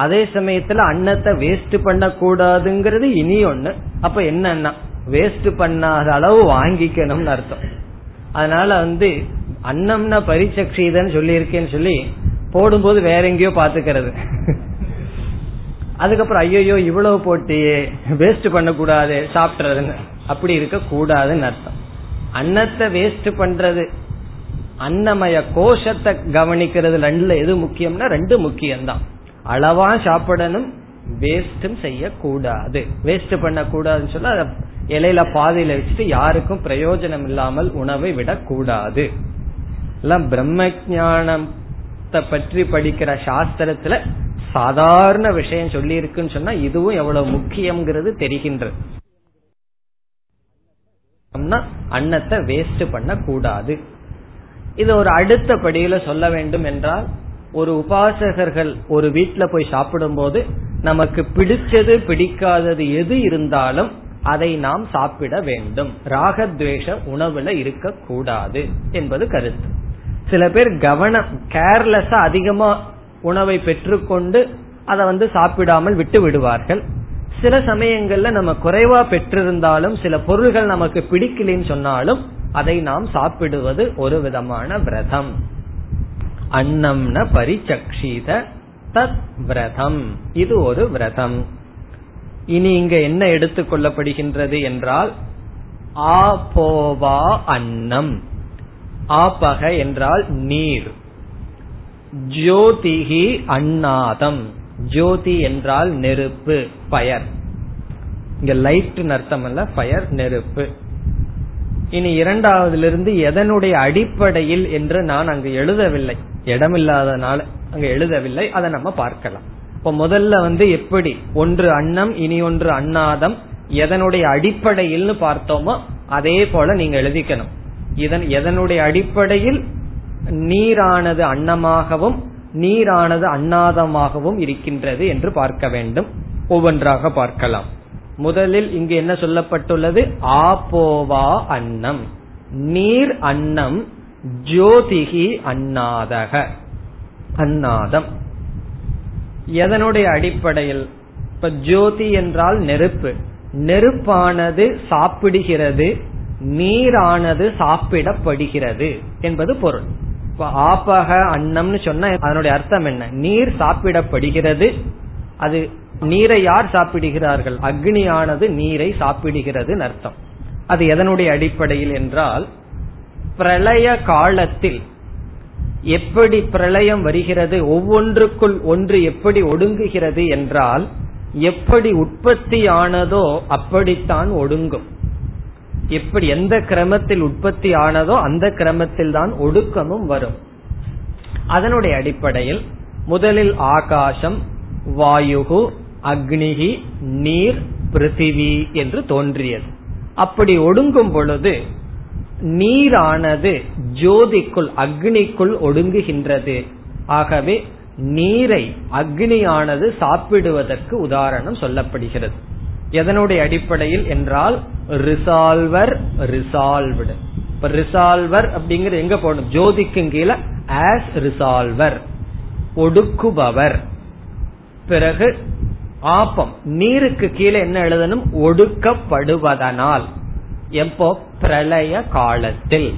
அதே சமயத்துல அன்னத்தை வேஸ்ட் பண்ண கூடாதுங்கிறது இனி ஒண்ணு. அப்ப என்னன்னா வேஸ்ட் பண்ணாத அளவு வாங்கிக்கணும்னு அர்த்தம். அதனால வந்து அன்னம்னா பரிச்சக்ஷிதன்னு சொல்லி இருக்கேன்னு சொல்லி போடும்போது வேற எங்கேயோ பாத்துக்கிறது. அதுக்கப்புறம் ஐயோ இவ்வளவு போட்டியே வேஸ்ட் பண்ண கூடாது சாப்பிட்றதுன்னு, அப்படி இருக்க கூடாதுன்னு அர்த்தம். அன்னத்தை வேஸ்ட் பண்றது, அன்னமய கோஷத்தை கவனிக்கிறது, ரெண்டுல எது முக்கியம்னா ரெண்டு முக்கியம்தான். அளவா சாப்பிடணும், வேஸ்டும் செய்ய கூடாது. வேஸ்ட் பண்ண கூடாதுன்னு சொல்ல அத இலையில பாதையில வச்சுட்டு யாருக்கும் பிரயோஜனம் இல்லாமல் உணவை விட கூடாது. எல்லாம் பிரம்ம ஞானத்தை பற்றி படிக்கிற சாஸ்திரத்துல சாதாரண விஷயம் சொல்லி இருக்குன்னு சொன்னா இதுவும் எவ்வளவு முக்கியம்ங்கிறது தெரிகின்றது. அன்னத்தை வேஸ்ட் பண்ண கூடாது. இது ஒரு அடுத்த படியில சொல்ல வேண்டும் என்றால், ஒரு உபாசகர்கள் ஒரு வீட்டுல போய் சாப்பிடும் போது நமக்கு பிடிச்சது பிடிக்காதது எது இருந்தாலும் அதை நாம் சாப்பிட வேண்டும். ராகத்வேஷ உணவுல இருக்க கூடாது என்பது கருத்து. சில பேர் கவனம் கேர்லெஸா அதிகமா உணவை பெற்றுக்கொண்டு அதை வந்து சாப்பிடாமல் விட்டு விடுவார்கள். சில சமயங்கள்ல நம்ம குறைவா பெற்றிருந்தாலும் சில பொருள்கள் நமக்கு பிடிக்கலன்னு சொன்னாலும் அதை நாம் சாப்பிடுவது ஒரு விதமான விரதம். அன்னம்ன பரிச்சக்ஷித தத் விரதம், இது ஒரு விரதம். இனி இங்க என்ன எடுத்துக்கொள்ளப்படுகின்றது என்றால் ஆபோவா அன்னம். ஆபக என்றால் நீர், ஜோதிஹி அன்னாதம். ஜோதி என்றால் நெருப்பு, ஃபயர். இங்க லைட் அர்த்தம் அல்ல, ஃபயர் நெருப்பு. இனி இரண்டாவதுல இருந்து எதனுடைய அடிப்படையில் என்று நான் அங்கு எழுதவில்லை, இடமில்லாதனால அங்கு எழுதவில்லை, அதை நம்ம பார்க்கலாம். இப்ப முதல்ல வந்து எப்படி ஒன்று அன்னம் இனி ஒன்று அன்னாதம் எதனுடைய அடிப்படையில் பார்த்தோமோ அதே போல நீங்க எழுதிக்கணும். இதன் எதனுடைய அடிப்படையில் நீரானது அன்னமாகவும் நீரானது அன்னாதமாகவும் இருக்கின்றது என்று பார்க்க வேண்டும். ஒவ்வொன்றாக பார்க்கலாம். முதலில் இங்கு என்ன சொல்லப்பட்டுள்ளது? ஆபோவா அன்னம், நீர் அன்னம், ஜோதிகி அன்னாதக அன்னாதம். எதனுடைய அடிப்படையில்? இப்ப ஜோதி என்றால் நெருப்பு. நெருப்பானது சாப்பிடுகிறது, நீரானது சாப்பிடப்படுகிறது என்பது பொருள். இப்ப ஆபக அன்னம்னு சொன்னா அதனுடைய அர்த்தம் என்ன? நீர் சாப்பிடப்படுகிறது. அது நீரை யார் சாப்பிடுகிறார்கள்? அக்னியானது நீரை சாப்பிடுகிறது அர்த்தம். அது எதனுடைய அடிப்படையில் என்றால், பிரளய காலத்தில் எப்படி பிரளயம் வருகிறது, ஒவ்வொன்றுக்குள் ஒன்று எப்படி ஒடுங்குகிறது என்றால், எப்படி உற்பத்தியானதோ அப்படித்தான் ஒடுங்கும். எப்படி எந்த கிரமத்தில் உற்பத்தி ஆனதோ அந்த கிரமத்தில் தான் ஒடுக்கமும் வரும். அதனுடைய அடிப்படையில் முதலில் ஆகாசம், வாயுகு, அக்னிகி, நீர், பிருத்திவி என்று தோன்றியது. அப்படி ஒடுங்கும் பொழுது நீரானது ஜோதிக்குள் அக்னிக்குள் ஒடுங்குகின்றது. ஆகவே நீரை அக்னியானது சாப்பிடுவதற்கு உதாரணம் சொல்லப்படுகிறது. எதனுடைய அடிப்படையில் என்றால் ரிசால்வர் ரிசால்வ்டு. இப்ப ரிசால்வர் அப்படிங்கிறது எங்க போடும்? ஜோதிக்கு கீழே ஆஸ் ரிசால்வர், ஒடுக்குபவர். பிறகு ஆப்பம், நீருக்கு கீழே என்ன எழுதணும்? ஒடுக்கப்படுவதனால். எப்போ? பிரளய காலத்தில்.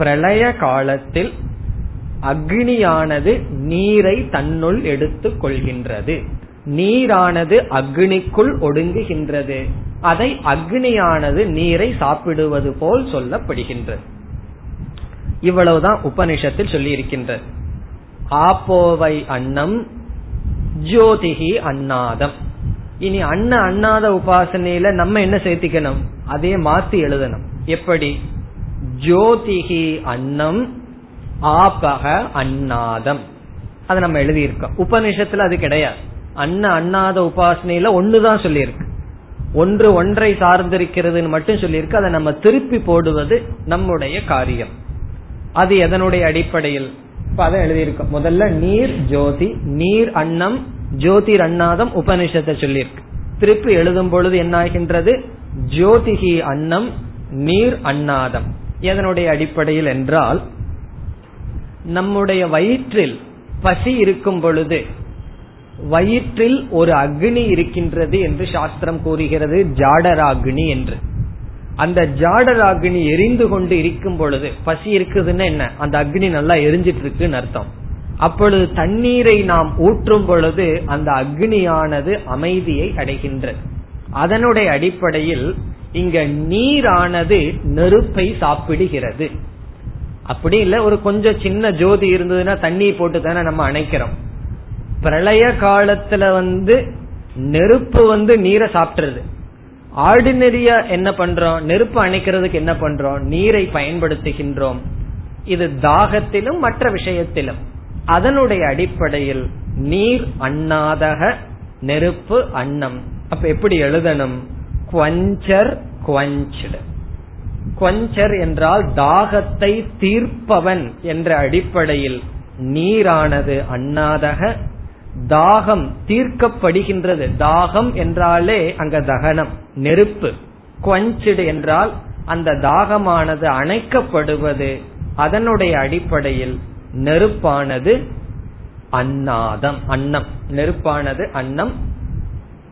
பிரளய காலத்தில் அக்னியானது நீரை தன்னுள் எடுத்துக் கொள்கின்றது. நீரானது அக்னிக்குள் ஒடுங்குகின்றது. அதை அக்னியானது நீரை சாப்பிடுவது போல் சொல்லப்படுகின்றது. இவ்வளவுதான் உபனிஷத்தில் சொல்லி இருக்கின்றது. ஆப்போவை அன்னம், ஜோதிகி அன்னாதம். இனி அன்ன அன்னாத உபாசனையில நம்ம என்ன சேர்த்திக்கணும்? அதே மாத்தி எழுதணும். எப்படி? ஜோதிகி அன்னம், ஆபக அன்னாதம். அதை நம்ம எழுதியிருக்கோம். உபனிஷத்துல அது கிடையாது. அன்ன அன்னாத உபாசனையில ஒண்ணுதான் சொல்லியிருக்கு, ஒன்று ஒன்றை சார்ந்திருக்கிறது மட்டும் சொல்லியிருக்கு. அதை நம்ம திருப்பி போடுவது நம்முடைய காரியம். அது எதனுடைய அடிப்படையில்? இப்ப அதை எழுதியிருக்கும். முதல்ல நீர் ஜோதி, நீர் அன்னம், ஜோதிர் அண்ணாதம் உபனிஷத்தை சொல்லியிருக்கு. திருப்பி எழுதும் பொழுது என்ன ஆகின்றது? ஜோதிகி அன்னம், நீர் அண்ணாதம். எதனுடைய அடிப்படையில் என்றால், நம்முடைய வயிற்றில் பசி இருக்கும் பொழுது வயிற்றில் ஒரு அக்னி இருக்கின்றது என்று சாஸ்திரம் கூறுகிறது, ஜாடராக்னி என்று. அந்த ஜாடராக்னி எரிந்து கொண்டு இருக்கும் பொழுது, பசி இருக்குதுன்னா என்ன, அந்த அக்னி நல்லா எரிஞ்சிட்டு இருக்குன்னு அர்த்தம். அப்பொழுது தண்ணீரை நாம் ஊற்றும் பொழுது அந்த அக்னியானது அமைதியை அடைகின்றது. அதனுடைய அடிப்படையில் இங்க நீரானது நெருப்பை சாப்பிடுகிறது. அப்படி இல்ல, ஒரு கொஞ்சம் சின்ன ஜோதி இருந்ததுன்னா தண்ணி போட்டு தானே நம்ம அணைக்கிறோம். பிரளய காலத்துல வந்து நெருப்பு வந்து நீரை சாப்பிடுறது. ஆர்டினரியா என்ன பண்றோம்? நெருப்பு அணைக்கிறதுக்கு என்ன பண்றோம்? நீரை பயன்படுத்துகின்றோம். இது தாகத்திலும் மற்ற விஷயத்திலும். அதனுடைய அடிப்படையில் நீர் அண்ணாதக, நெருப்பு அன்னம். அப்ப எப்படி எழுதணும்? குவஞ்சர் குவஞ்சர். குவஞ்சர் என்றால் தாகத்தை தீர்ப்பவன் என்ற அடிப்படையில் நீரானது அண்ணாதக, தாகம் தீர்க்கப்படுகின்றது. தாகம் என்றாலே அங்க தகனம், நெருப்பு. குவஞ்சடு என்றால் அந்த தாகமானது அணைக்கப்படுவது. அதனுடைய அடிப்படையில் நெருப்பானது அன்னாதம், அன்னம். நெருப்பானது அன்னம்.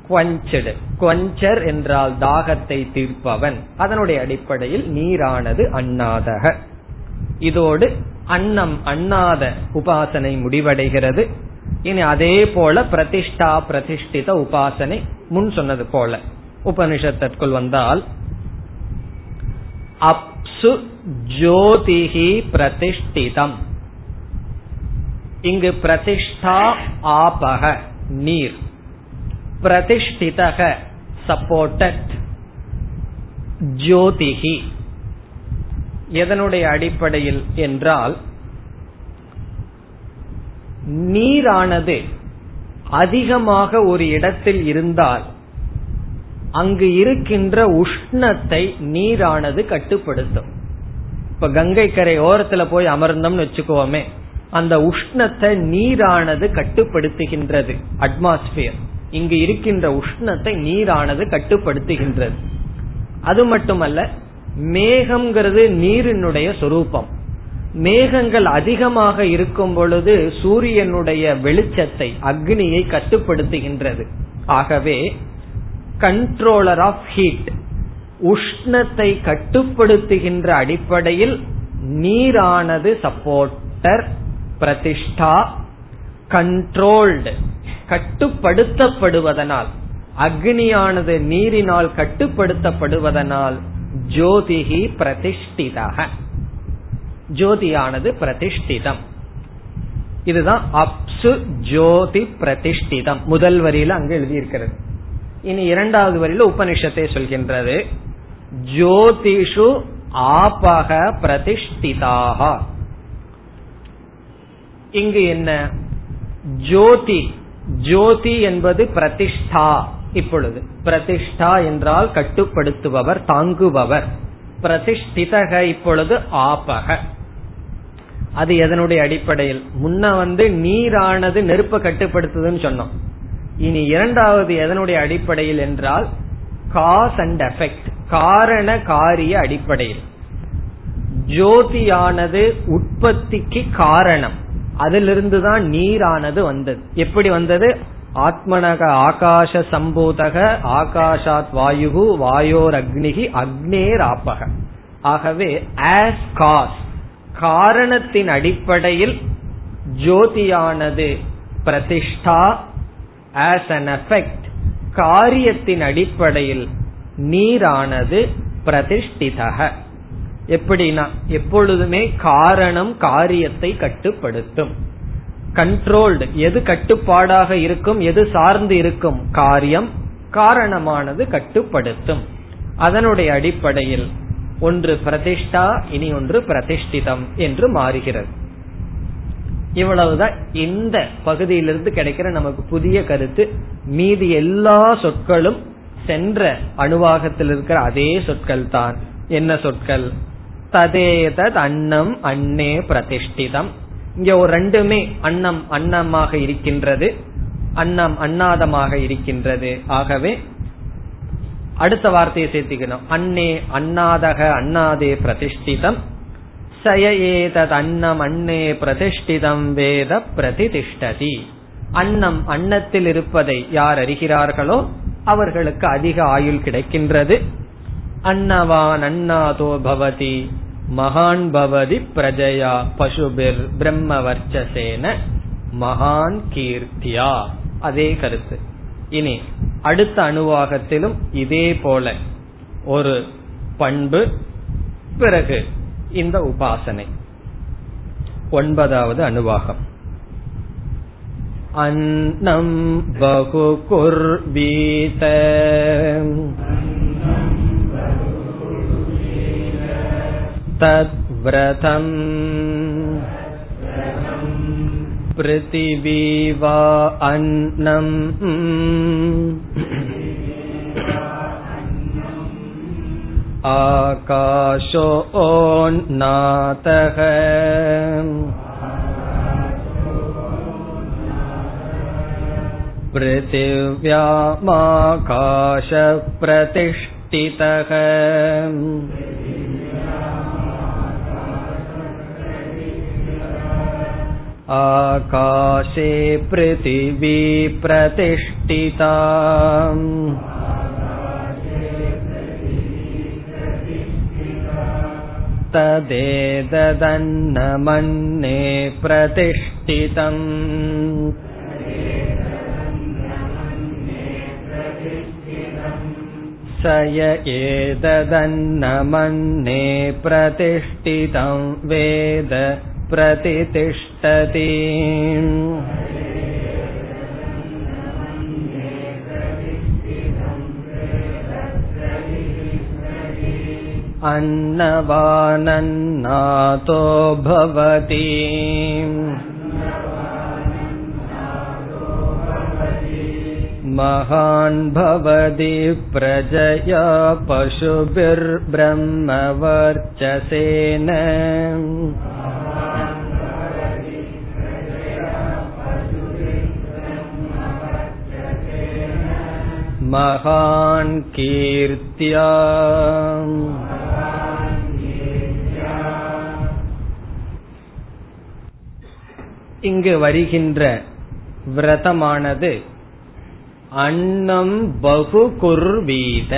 குவஞ்சடு, குவஞ்சர் என்றால் தாகத்தை தீர்ப்பவன். அதனுடைய அடிப்படையில் நீரானது அன்னாதக. இதோடு அன்னம் அண்ணாத உபாசனை முடிவடைகிறது. இனி அதே போல பிரதிஷ்டா பிரதிஷ்டித உபாசனை. முன் சொன்னது போல உபனிஷத்திற்குள் வந்தால், அப்சு ஜோதிஹி பிரதிஷ்டிதம். இங்கு பிரதிஷ்டா ஆபக நீர், பிரதிஷ்டிதக சப்போர்டட், ஜோதிஹி எதனுடைய அடிப்படையில் என்றால், நீரானது அதிகமாக ஒரு இடத்தில் இருந்தால் அங்கு இருக்கின்ற உஷ்ணத்தை நீரானது கட்டுப்படுத்தும். இப்ப கங்கை கரை ஓரத்துல போய் அமர்ந்தோம்னு வச்சுக்கோமே, அந்த உஷ்ணத்தை நீரானது கட்டுப்படுத்துகின்றது. அட்மாஸ்பியர், இங்கு இருக்கின்ற உஷ்ணத்தை நீரானது கட்டுப்படுத்துகின்றது. அது மட்டுமல்ல, மேகம்ங்கிறது நீரினுடைய சொரூபம். மேகங்கள் அதிகமாக இருக்கும் பொழுது சூரியனுடைய வெளிச்சத்தை, அக்னியை கட்டுப்படுத்துகின்றது. ஆகவே கண்ட்ரோலர் ஆஃப் ஹீட், உஷ்ணத்தை கட்டுப்படுத்துகின்ற அடிப்படையில் நீரானது சப்போர்ட்டர், பிரதிஷ்டா, கண்ட்ரோல்டு, கட்டுப்படுத்தப்படுவதனால், அக்னியானது நீரினால் கட்டுப்படுத்தப்படுவதனால் ஜோதிஹி பிரதிஷ்டிதஹ, ஜோதியானது பிரதிஷ்டிதம். இதுதான் அப்சு ஜோதி பிரதிஷ்டிதம் முதல் வரியில அங்கு எழுதியிருக்கிறது. இனி இரண்டாவது வரியில உபனிஷத்தை சொல்கின்றது, ஜோதிஷு ஆபக பிரதிஷ்டிதாக. இங்கு என்ன? ஜோதி, ஜோதி என்பது பிரதிஷ்டா. இப்பொழுது பிரதிஷ்டா என்றால் கட்டுப்படுத்துபவர், தாங்குபவர். பிரதிஷ்டிதக இப்பொழுது ஆபக. அது எதனுடைய அடிப்படையில்? முன்ன வந்து நீரானது நெருப்பை கட்டுப்படுத்துதுன்னு சொன்னோம். இனி இரண்டாவது எதனுடைய அடிப்படையில் என்றால், காஸ் அண்ட் எஃபெக்ட், காரண காரிய அடிப்படையில். ஜோதியானது உற்பத்திக்கு காரணம், அதிலிருந்துதான் நீரானது வந்தது. எப்படி வந்தது? ஆத்மனக ஆகாஷ சம்பூதக, ஆகாஷாத் வாயு, வாயோர் அக்னிகி, அக்னேர் ஆபக. ஆகவே ஆஸ் காஸ், காரணத்தின் அடிப்படையில் ஜோதியானது பிரதிஷ்டா. ஆஸ் அன் எஃபெக்ட், காரியத்தின் அடிப்படையில் நீரானது பிரதிஷ்டிதக. எப்படின்னா, எப்பொழுதுமே காரணம் காரியத்தை கட்டுப்படுத்தும், கண்ட்ரோல்டு. எது கட்டுப்பாடாக இருக்கும், எது சார்ந்து இருக்கும்? காரியம். காரணமானது கட்டுப்படுத்தும். அதனுடைய அடிப்படையில் ஒன்று பிரதிஷ்டா, இனி ஒன்று பிரதிஷ்டிதம் என்று மாறுகிறது. இவ்வளவுதான் இந்த பகுதியிலிருந்து கிடைக்கிற நமக்கு புதிய கருத்து. மீதி எல்லா சொற்களும் சென்ற அனுவாகத்தில் இருக்கிற அதே சொற்கள் தான். என்ன சொற்கள்? ததேதத் அன்னம் அன்னே பிரதிஷ்டிதம். இங்க ஒரு ரெண்டுமே அன்னம் அன்னமாக இருக்கின்றது, அன்னம் அன்னாதமாக இருக்கின்றது. ஆகவே அடுத்த வார்த்தையை சேர்த்துக்கணும், அன்னே அன்னாதக அன்னாதே பிரதிஷ்டிதம் சயஏதத் அன்னம் அன்னே பிரதிஷ்டிதம் வேத பிரதிதிஷ்டதி. அன்னம் அன்னத்தில் இருப்பதை யார் அறிகிறார்களோ அவர்களுக்கு அதிக ஆயுள் கிடைக்கின்றது. அன்னவான் அன்னாதோ பவதி மகான் பவதி பிரஜயா பசுபிர் பிரம்ம வர்ச்சசேன மகான் கீர்த்தியா. அதே கருத்து. இனி அடுத்த அணுவாகத்திலும் இதே போல ஒரு பண்பு, பிறகு இந்த உபாசனை. ஒன்பதாவது அணுவாகம், அன்னம் பகு குர்பீத தத்வ்ரதம் பிருத்திவீவா அன்னம் ஆகாஷோ நாதஹ பிருத்திவ்யாமாகாஷ பிரதிஷ்டிதஹ. ஆகாசே பிருத்திவி பிரதிஷ்டிதாம் ததேததன்னமன்னே பிரதிஷ்டிதம். சய ஏததன்னமன்னே பிரதிஷ்டிதம் வேத பிரதிதிஷ்டதி. அன்னவானன்னாதோ பவதி மகான் பவதி பிரஜயா பசுபிர் பிரம்ம வர்ச்சசேன. மகான் கீர்த்தியா. இங்கு வருகின்ற விரதமானது அன்னம் பகு குர்வீத,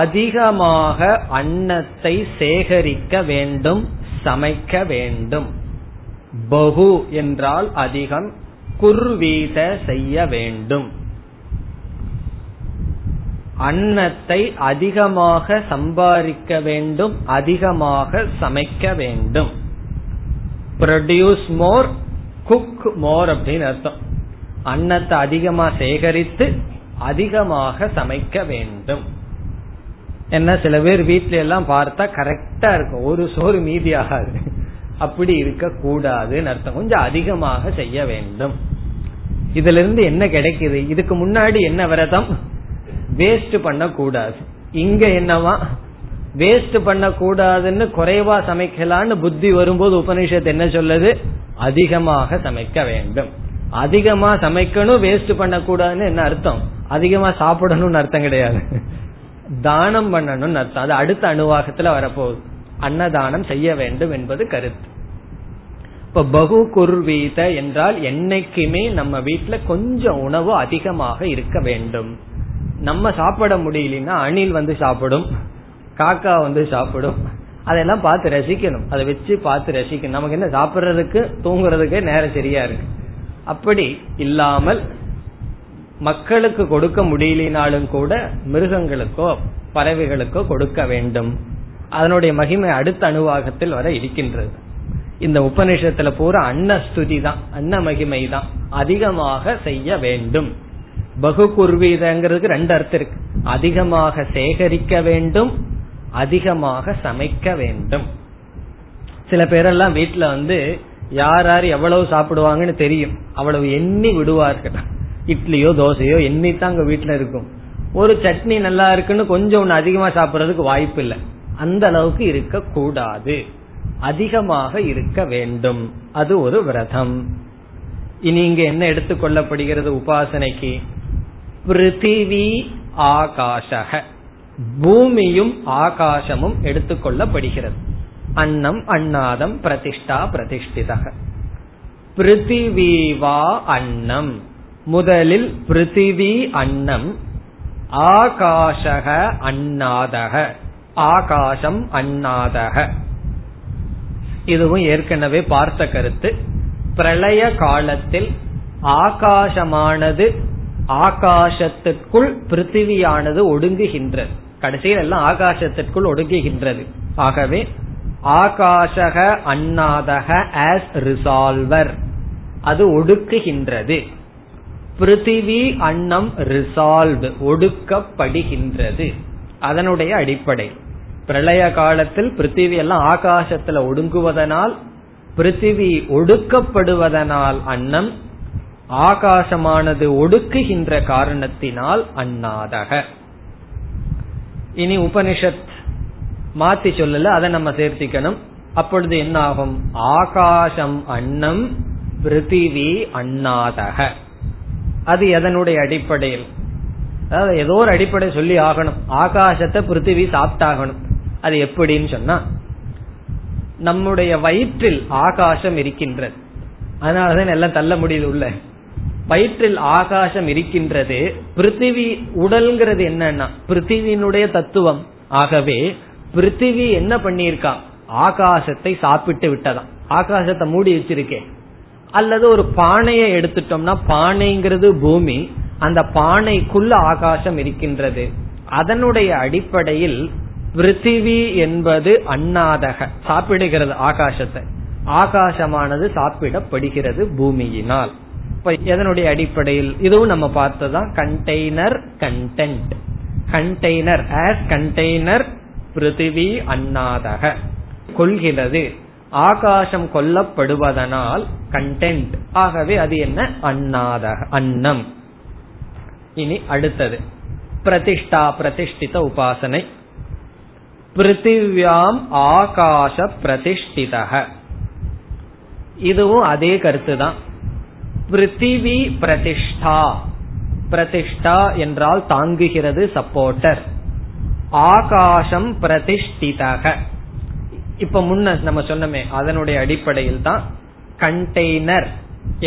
அதிகமாக அன்னத்தை சேகரிக்க வேண்டும், சமைக்க வேண்டும். பகு என்றால் அதிகம், குர்வீத செய்ய வேண்டும். அன்னத்தை அதிகமாக சம்பாதிக்க வேண்டும், அதிகமாக சமைக்க வேண்டும். ப்ரொடியூஸ் மோர், குக் மோர் அப்படின்னு அர்த்தம். அன்னத்தை அதிகமா சேகரித்து அதிகமாக சமைக்க வேண்டும். என்ன, சில பேர் வீட்ல எல்லாம் பார்த்தா கரெக்டா இருக்கும், ஒரு சோறு மீதியாகாது. அப்படி இருக்க கூடாதுன்னு அர்த்தம். கொஞ்சம் அதிகமாக செய்ய வேண்டும். இதுல இருந்து என்ன கிடைக்குது? இதுக்கு முன்னாடி என்ன விரதம், வேஸ்ட் பண்ண கூடாது. இங்க என்னவா வேஸ்ட் பண்ண கூடாதுன்னு குறைவா சமைக்கலான்னு புத்தி வரும்போது உபனிஷத் என்ன சொல்லுது? அதிகமாக சமைக்க வேண்டும். அதிகமா சமைக்கணும், வேஸ்ட் பண்ண கூடாதுன்னு என்ன அர்த்தம்? அதிகமா சாப்பிடணும்னு அர்த்தம் கிடையாது, தானம் பண்ணணும்னு அர்த்தம். அது அடுத்த அணுவாகத்துல வரப்போகுது. அன்னதானம் செய்ய வேண்டும் என்பது கருத்து. இப்ப பகு குர்வீத என்றால் என்னைக்குமே நம்ம வீட்டுல கொஞ்சம் உணவு அதிகமாக இருக்க வேண்டும். நம்ம சாப்பிட முடியலன்னா அணில் வந்து சாப்பிடும், காக்கா வந்து சாப்பிடும். அதெல்லாம் பார்த்து ரசிக்கணும், அதை வச்சு பார்த்து ரசிக்கணும். நமக்கு என்ன சாப்பிட்றதுக்கு தூங்குறதுக்கு நேரம் சரியா இருக்கு. அப்படி இல்லாமல் மக்களுக்கு கொடுக்க முடியலினாலும் கூட மிருகங்களுக்கோ பறவைகளுக்கோ கொடுக்க வேண்டும். அதனுடைய மகிமை அடுத்த அணுவாகத்தில் வர இருக்கின்றது. இந்த உபநிஷத்துல பூரா அன்னஸ்துதி தான், அன்ன மகிமை தான். அதிகமாக செய்ய வேண்டும். பகு குர்வீதங்கிறதுக்கு ரெண்டு அர்த்தம் இருக்கு, அதிகமாக சேகரிக்க வேண்டும், அதிகமாக சமைக்க வேண்டும். சில பேரெல்லாம் வீட்டுல வந்து யார் யார் எவ்வளவு சாப்பிடுவாங்கன்னு தெரியும், அவ்வளவு எண்ணி விடுவார்கள். இட்லியோ தோசையோ எண்ணி தான் அங்க வீட்டுல இருக்கும். ஒரு சட்னி நல்லா இருக்குன்னு கொஞ்சம் ஒன்னு அதிகமா சாப்பிடறதுக்கு வாய்ப்பு இல்லை. அந்த அளவுக்கு இருக்க கூடாது. அதிகமாக இருக்க வேண்டும். அது ஒரு விரதம். இனி இங்க என்ன எடுத்துக்கொள்ளப்படுகிறது உபாசனைக்கு? பிருத்திவி ஆகாஷக, பூமியும் ஆகாசமும் எடுத்துக்கொள்ளப்படுகிறது. அன்னம் அன்னாதம் பிரதிஷ்டா பிரதிஷ்டிதக. பிருத்திவி வா அன்னம், முதலில் பிருத்திவி அன்னம், ஆகாஷக அன்னாதக, ஆகாசம் அன்னாதக. இதுவும் ஏற்கனவே பார்த்த கருத்து. பிரளய காலத்தில் ஆகாசமானது, ஆகாசத்திற்குள் பிருத்திவியானது ஒடுங்குகின்றது. கடைசியில் எல்லாம் ஆகாசத்திற்குள் ஒடுங்குகின்றது. ஆகவே ஆகாஷக அன்னாதக as resolver, அது ஒடுக்குகின்றது. பிருத்திவி அன்னம் ரிசால்வ், ஒடுக்கப்படுகின்றது. அதனுடைய அடிப்படை பிரளய காலத்தில் பிருத்திவி எல்லாம் ஆகாசத்துல ஒடுங்குவதனால், பிருத்திவி ஒடுக்கப்படுவதனால் அன்னம், ஆகாசமானது ஒடுக்குகின்ற காரணத்தினால் அன்னாதக. இனி உபனிஷத் மாத்தி சொல்லல, அதை நம்ம சேர்த்திக்கணும். அப்பொழுது என்ன ஆகும்? ஆகாசம் அன்னம், பிருத்திவி அன்னாதக. அது எதனுடைய அடிப்படையில்? அதாவது ஏதோ ஒரு அடிப்படை சொல்லி ஆகணும். ஆகாசத்தை பிருத்திவி சாப்பிட்டாகணும். அது எப்படின்னு சொன்னா, நம்முடைய வயிற்றில் ஆகாசம் இருக்கின்றது, அதனாலதான் எல்லாம் தள்ள முடியுது. உள்ள வயிற்றில் ஆகாசம் இருக்கின்றது. பிருத்திவி உடல்ங்கிறது என்னன்னா பிருத்திவியினுடைய தத்துவம். ஆகவே பிருத்திவி என்ன பண்ணியிருக்கா? ஆகாசத்தை சாப்பிட்டு விட்டதாம். ஆகாசத்தை மூடி வச்சிருக்கேன். அல்லது ஒரு பானையை எடுத்துட்டோம்னா, பானைங்கிறது பூமி, அந்த பானைக்குள்ள ஆகாசம் இருக்கின்றது. அதனுடைய அடிப்படையில் பிருத்திவி என்பது அன்னாதக, சாப்பிடுகிறது ஆகாசத்தை. ஆகாசமானது சாப்பிடப்படுகிறது பூமியினால். இப்ப எதனுடைய அடிப்படையில்? இதுவும் நம்ம பார்த்ததான். Container content, container as container, பிருத்திவி அன்னாதக, கொள்கிறது. ஆகாசம் கொல்லப்படுவதனால் கண்டென்ட். ஆகவே அது என்ன? அன்னாதக, அன்னம். இனி அடுத்தது பிரதிஷ்டா பிரதிஷ்டித உபாசனை. பிருத்திவியாம் ஆகாச பிரதிஷ்டிதக, இதுவும் அதே கருத்துதான். பிருத்திவி பிரதிஷ்டா, பிரதிஷ்டா என்றால் தாங்குகிறது, சப்போர்டர். ஆகாசம் பிரதிஷ்டிதக, இப்ப முன்ன நம்ம சொன்னமே அதனுடைய அடிப்படையில் தான். கண்டெய்னர்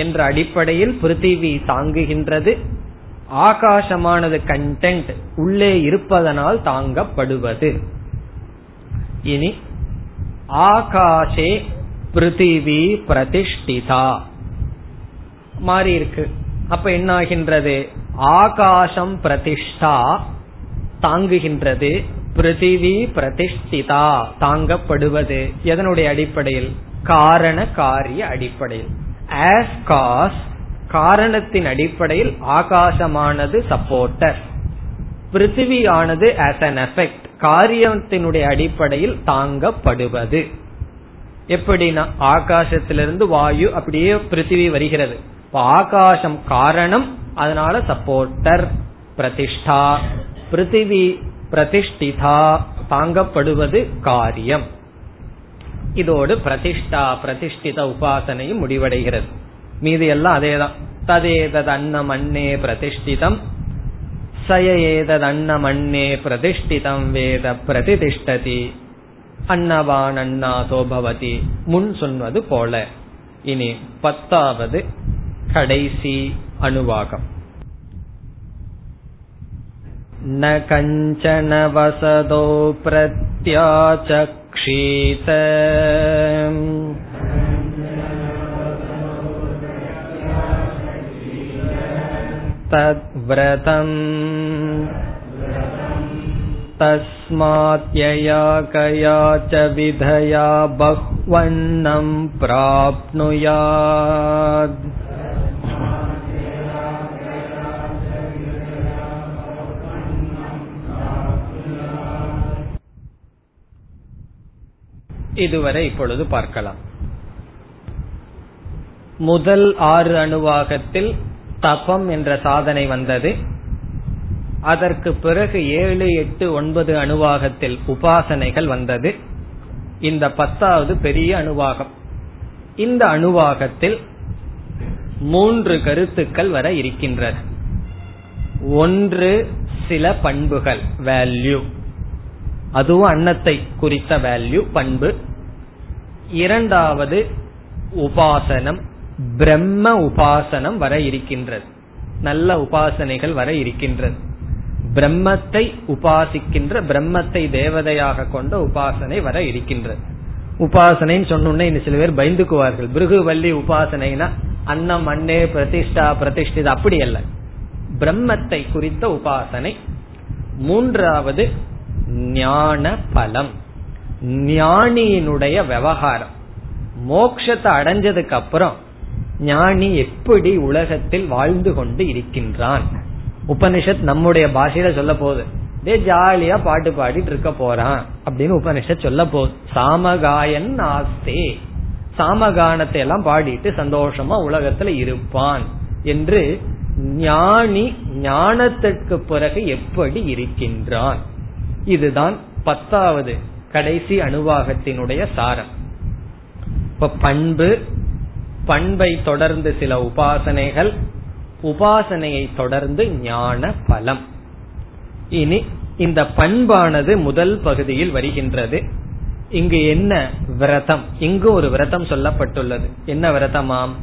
என்ற அடிப்படையில் பிருத்திவி தாங்குகின்றது, ஆகாசமானது கண்டென்ட், உள்ளே இருப்பதனால் தாங்கப்படுவது. இனி ஆகாசே பிருத்திவி பிரதிஷ்டிதா மாறி இருக்கு. அப்ப என்ன ஆகின்றது? ஆகாசம் பிரதிஷ்டா தாங்குகின்றது, பிருத்திவி பிரதிஷ்டிதா தாங்கப்படுவது. எதனுடைய அடிப்படையில்? காரண காரிய அடிப்படையில். ஆஸ் காஸ், காரணத்தின் அடிப்படையில் ஆகாசமானது சப்போர்ட்டர், பிருத்திவியானது ஆஸ் அன் எஃபெக்ட், காரியத்தினுடைய அடிப்படையில் தாங்கப்படுவது. எப்படின்னா ஆகாசத்திலிருந்து வாயு அப்படியே பிருத்திவி வருகிறது. ஆகாசம் காரணம், அதனால சப்போர்ட்டர் பிரதிஷ்டா. பிருத்திவி பிரதிஷ்டிதா தாங்கப்படுவது காரியம். இதோடு பிரதிஷ்டா பிரதிஷ்டித உபாசனையும் முடிவடைகிறது. மீது எல்லாம் அதேதான். ததேதத் அன்னம் அன்னே பிரதிஷ்டிதம், சய ஏதத் அன்னம் அன்னே பிரதிஷ்டிதம் வேத பிரதிதிஷ்டதி, அன்னவான் அன்னாதோ பவதி, முன் சொன்னது போல. இனி பத்தாவது கடைசி அனுவாகம். ந கஞ்சன வஸதோ பிரத்யாசக்ஷீத தத்வ்ரதம் தஸ்மாத்யயா கயாச்ச விதயா பஹ்வன்னம் ப்ராப்னுயாத். இதுவரை இப்பொழுது பார்க்கலாம். முதல் ஆறு அணுவாகத்தில் தபம் என்ற சாதனை வந்தது. அதற்கு பிறகு ஏழு எட்டு ஒன்பது அணுவாகத்தில் உபாசனைகள் வந்தது. இந்த பத்தாவது பெரிய அணுவாகம். இந்த அணுவாகத்தில் மூன்று கருத்துக்கள் வர இருக்கின்றன. ஒன்று, சில பண்புகள், வேல்யூ, அதுவும் அன்னத்தை குறித்த வேல்யூ, பண்பு. இரண்டாவது, உபாசனம், பிரம்ம உபாசனம் வர இருக்கின்றது, நல்ல உபாசனைகள் வர இருக்கின்றது. பிரம்மத்தை உபாசிக்கின்ற, பிரம்மத்தை தேவதையாக கொண்ட உபாசனை வர இருக்கின்றது. உபாசனைன்னு சொன்னோன்னே இன்னும் சில பேர் பயந்துக்குவார்கள், பிருகுவல்லி உபாசனைனா அன்னம் அன்னே பிரதிஷ்டா பிரதிஷ்டித, அப்படி அல்ல, பிரம்மத்தை குறித்த உபாசனை. மூன்றாவது, ஞான பலம், ஞானியினுடைய விவகாரம். மோட்சத்தை அடைஞ்சதுக்கு அப்புறம் ஞானி எப்படி உலகத்தில் வாழ்ந்து கொண்டு இருக்கின்றான். உபனிஷத் நம்முடைய பாஷையில சொல்ல போகுது, டே ஜாலியா பாட்டு பாடிட்டு இருக்க போறான் அப்படின்னு உபனிஷத் சொல்ல போகுது. சாமகாயன் ஆஸ்தே, சாமகானத்தை எல்லாம் பாடிட்டு சந்தோஷமா உலகத்துல இருப்பான் என்று. ஞானி ஞானத்திற்கு பிறகு எப்படி இருக்கின்றான், இதுதான் பத்தாவது கடைசி அணுவாகத்தினுடைய சாரம். இப்ப பண்பு, பண்பை தொடர்ந்து சில உபாசனைகள், உபாசனையை தொடர்ந்து ஞான பலம். இனி இந்த பண்பானது முதல் பகுதியில் வருகின்றது. இங்கு என்ன விரதம், இங்கு ஒரு விரதம் சொல்லப்பட்டுள்ளது. என்ன விரதமாம்?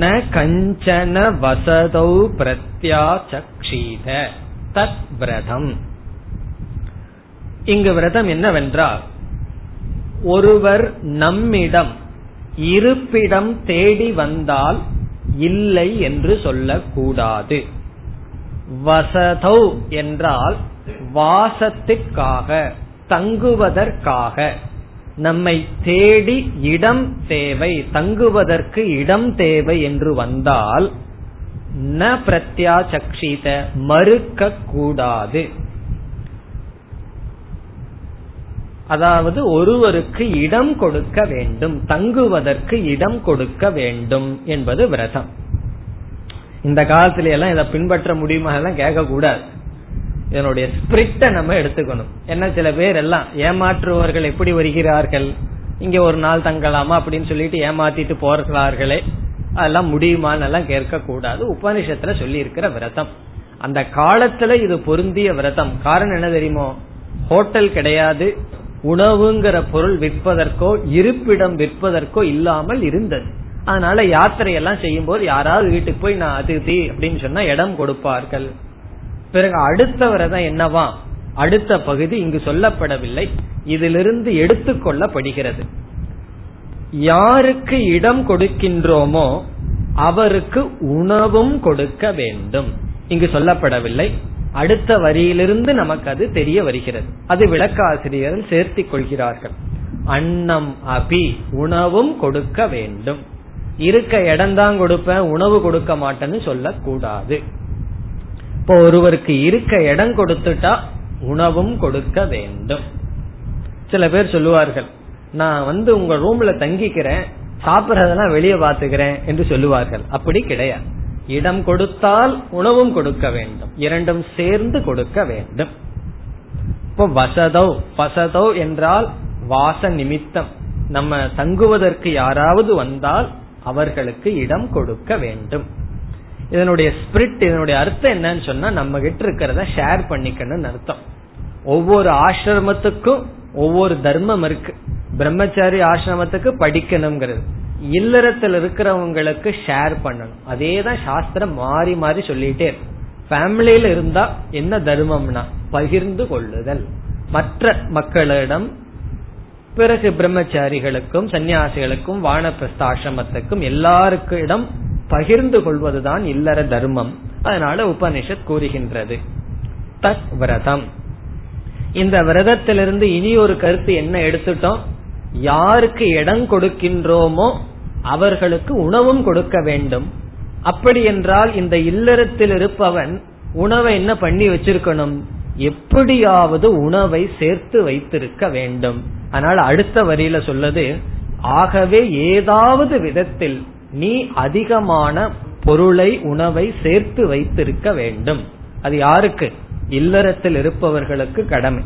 ந கஞ்சன வசதௌ பிரத்யாசக்ஷீத தத் விரதம். இங்கு விரதம் என்னவென்றால், ஒருவர் நம்மிடம் இருப்பிடம் தேடி வந்தால் இல்லை என்று சொல்லக்கூடாது. வசதௌ என்றால் வாசத்துக்காக, தங்குவதற்காக, நம்மை தேடி இடம் தேவை, தங்குவதற்கு இடம் தேவை என்று வந்தால் ந பிரத்யாசக்ஷித மறுக்க கூடாது. அதாவது ஒருவருக்கு இடம் கொடுக்க வேண்டும், தங்குவதற்கு இடம் கொடுக்க வேண்டும் என்பது விரதம். இந்த காலத்துல எல்லாம் இதை பின்பற்ற முடியுமா எல்லாம் கேட்க கூடாது. இதனுடைய ஸ்பிரிட்டை நம்ம எடுத்துக்கணும். ஏன்னா சில பேர் எல்லாம் ஏமாற்றுவர்கள் எப்படி வருகிறார்கள், இங்க ஒரு நாள் தங்கலாமா அப்படின்னு சொல்லிட்டு ஏமாத்திட்டு போகிறார்களே, அதெல்லாம் முடியுமான்னு எல்லாம் கேட்க கூடாது. உபனிஷத்துல சொல்லி இருக்கிற விரதம், அந்த காலத்துல இது பொருந்திய விரதம். காரணம் என்ன தெரியுமோ? ஹோட்டல் கிடையாது, உணவுங்கிற பொருள் விற்பதற்கோ இருப்பிடம் விற்பதற்கோ இல்லாமல் இருந்தது. அதனால யாத்திரையெல்லாம் செய்யும் போது யாராவது வீட்டுக்கு போய் நான் அதிதி அப்படின்னு சொன்னா இடம் கொடுப்பார்கள். பிறகு அடுத்த விரதம் என்னவா, அடுத்த பகுதி இங்கு சொல்லப்படவில்லை, இதிலிருந்து எடுத்துக்கொள்ளப்படுகிறது. யாருக்கு இடம் கொடுக்கின்றோமோ அவருக்கு உணவும் கொடுக்க வேண்டும். இங்கு சொல்லப்படவில்லை, அடுத்த வரியிலிருந்து நமக்கு அது தெரிய வருகிறது. அது விளக்காசிரியர்கள் சேர்த்து கொள்கிறார்கள். அன்னம் அபி, உணவும் கொடுக்க வேண்டும். இருக்க இடம்தான் கொடுப்பேன், உணவு கொடுக்க மாட்டேன்னு சொல்லக்கூடாது. இப்போ ஒருவருக்கு இருக்க இடம் கொடுத்துட்டா உணவும் கொடுக்க வேண்டும். சில பேர் சொல்லுவார்கள், நான் வந்து உங்க ரூம்ல தங்கிக்கிறேன், சாப்பிடறதெல்லாம் வெளியே பாத்துக்கிறேன் என்று சொல்லுவார்கள். அப்படி கிடையாது, இடம் கொடுத்தால் உணவும் கொடுக்க வேண்டும், இரண்டும் சேர்ந்து கொடுக்க வேண்டும். இப்போ வசதோ, வசதோ என்றால் வாச நிமித்தம், நம்ம தங்குவதற்கு யாராவது வந்தால் அவர்களுக்கு இடம் கொடுக்க வேண்டும். இதனுடைய ஸ்பிரிட், இதனுடைய அர்த்தம் என்னன்னு சொன்னா, நம்ம கிட்ட இருக்கிறத ஷேர் பண்ணிக்கணும்னு அர்த்தம். ஒவ்வொரு ஆசிரமத்துக்கும் ஒவ்வொரு தர்மம் இருக்கு. பிரம்மச்சாரி ஆசிரமத்துக்கு படிக்கணுங்கிறது, இல்லறத்தில் இருக்கிறவங்களுக்கு ஷேர் பண்ணணும். அதேதான் சாஸ்திரம் மாறி மாறி சொல்லிட்டே இருக்கு. ஃபேமிலியில இருந்தா என்ன தர்மம்னா பகிர்ந்து கொள்ளுதல் மற்ற மக்களிடம். பிறகு பிரம்மச்சாரிகளுக்கும் சன்னியாசிகளுக்கும் வானப்பிரஸ்த ஆசிரமத்துக்கும் எல்லாருக்கிடம் பகிர்ந்து கொள்வதுதான் இல்லற தர்மம். அதனால உபனிஷத் கூறுகின்றது தத் விரதம். இந்த விரதத்திலிருந்து இனி ஒரு கருத்து என்ன எடுத்துட்டோம், யாருக்கு இடம் கொடுக்கின்றோமோ அவர்களுக்கு உணவும் கொடுக்க வேண்டும். அப்படி என்றால் இந்த இல்லறத்தில் இருப்பவன் உணவை என்ன பண்ணி வச்சிருக்கணும், எப்படியாவது உணவை சேர்த்து வைத்திருக்க வேண்டும். ஆனால் அடுத்த வரியில சொல்லுது, ஆகவே ஏதாவது விதத்தில் நீ அதிகமான பொருளை உணவை சேர்த்து வைத்திருக்க வேண்டும். அது யாருக்கு? இல்லறத்தில் இருப்பவர்களுக்கு கடமை.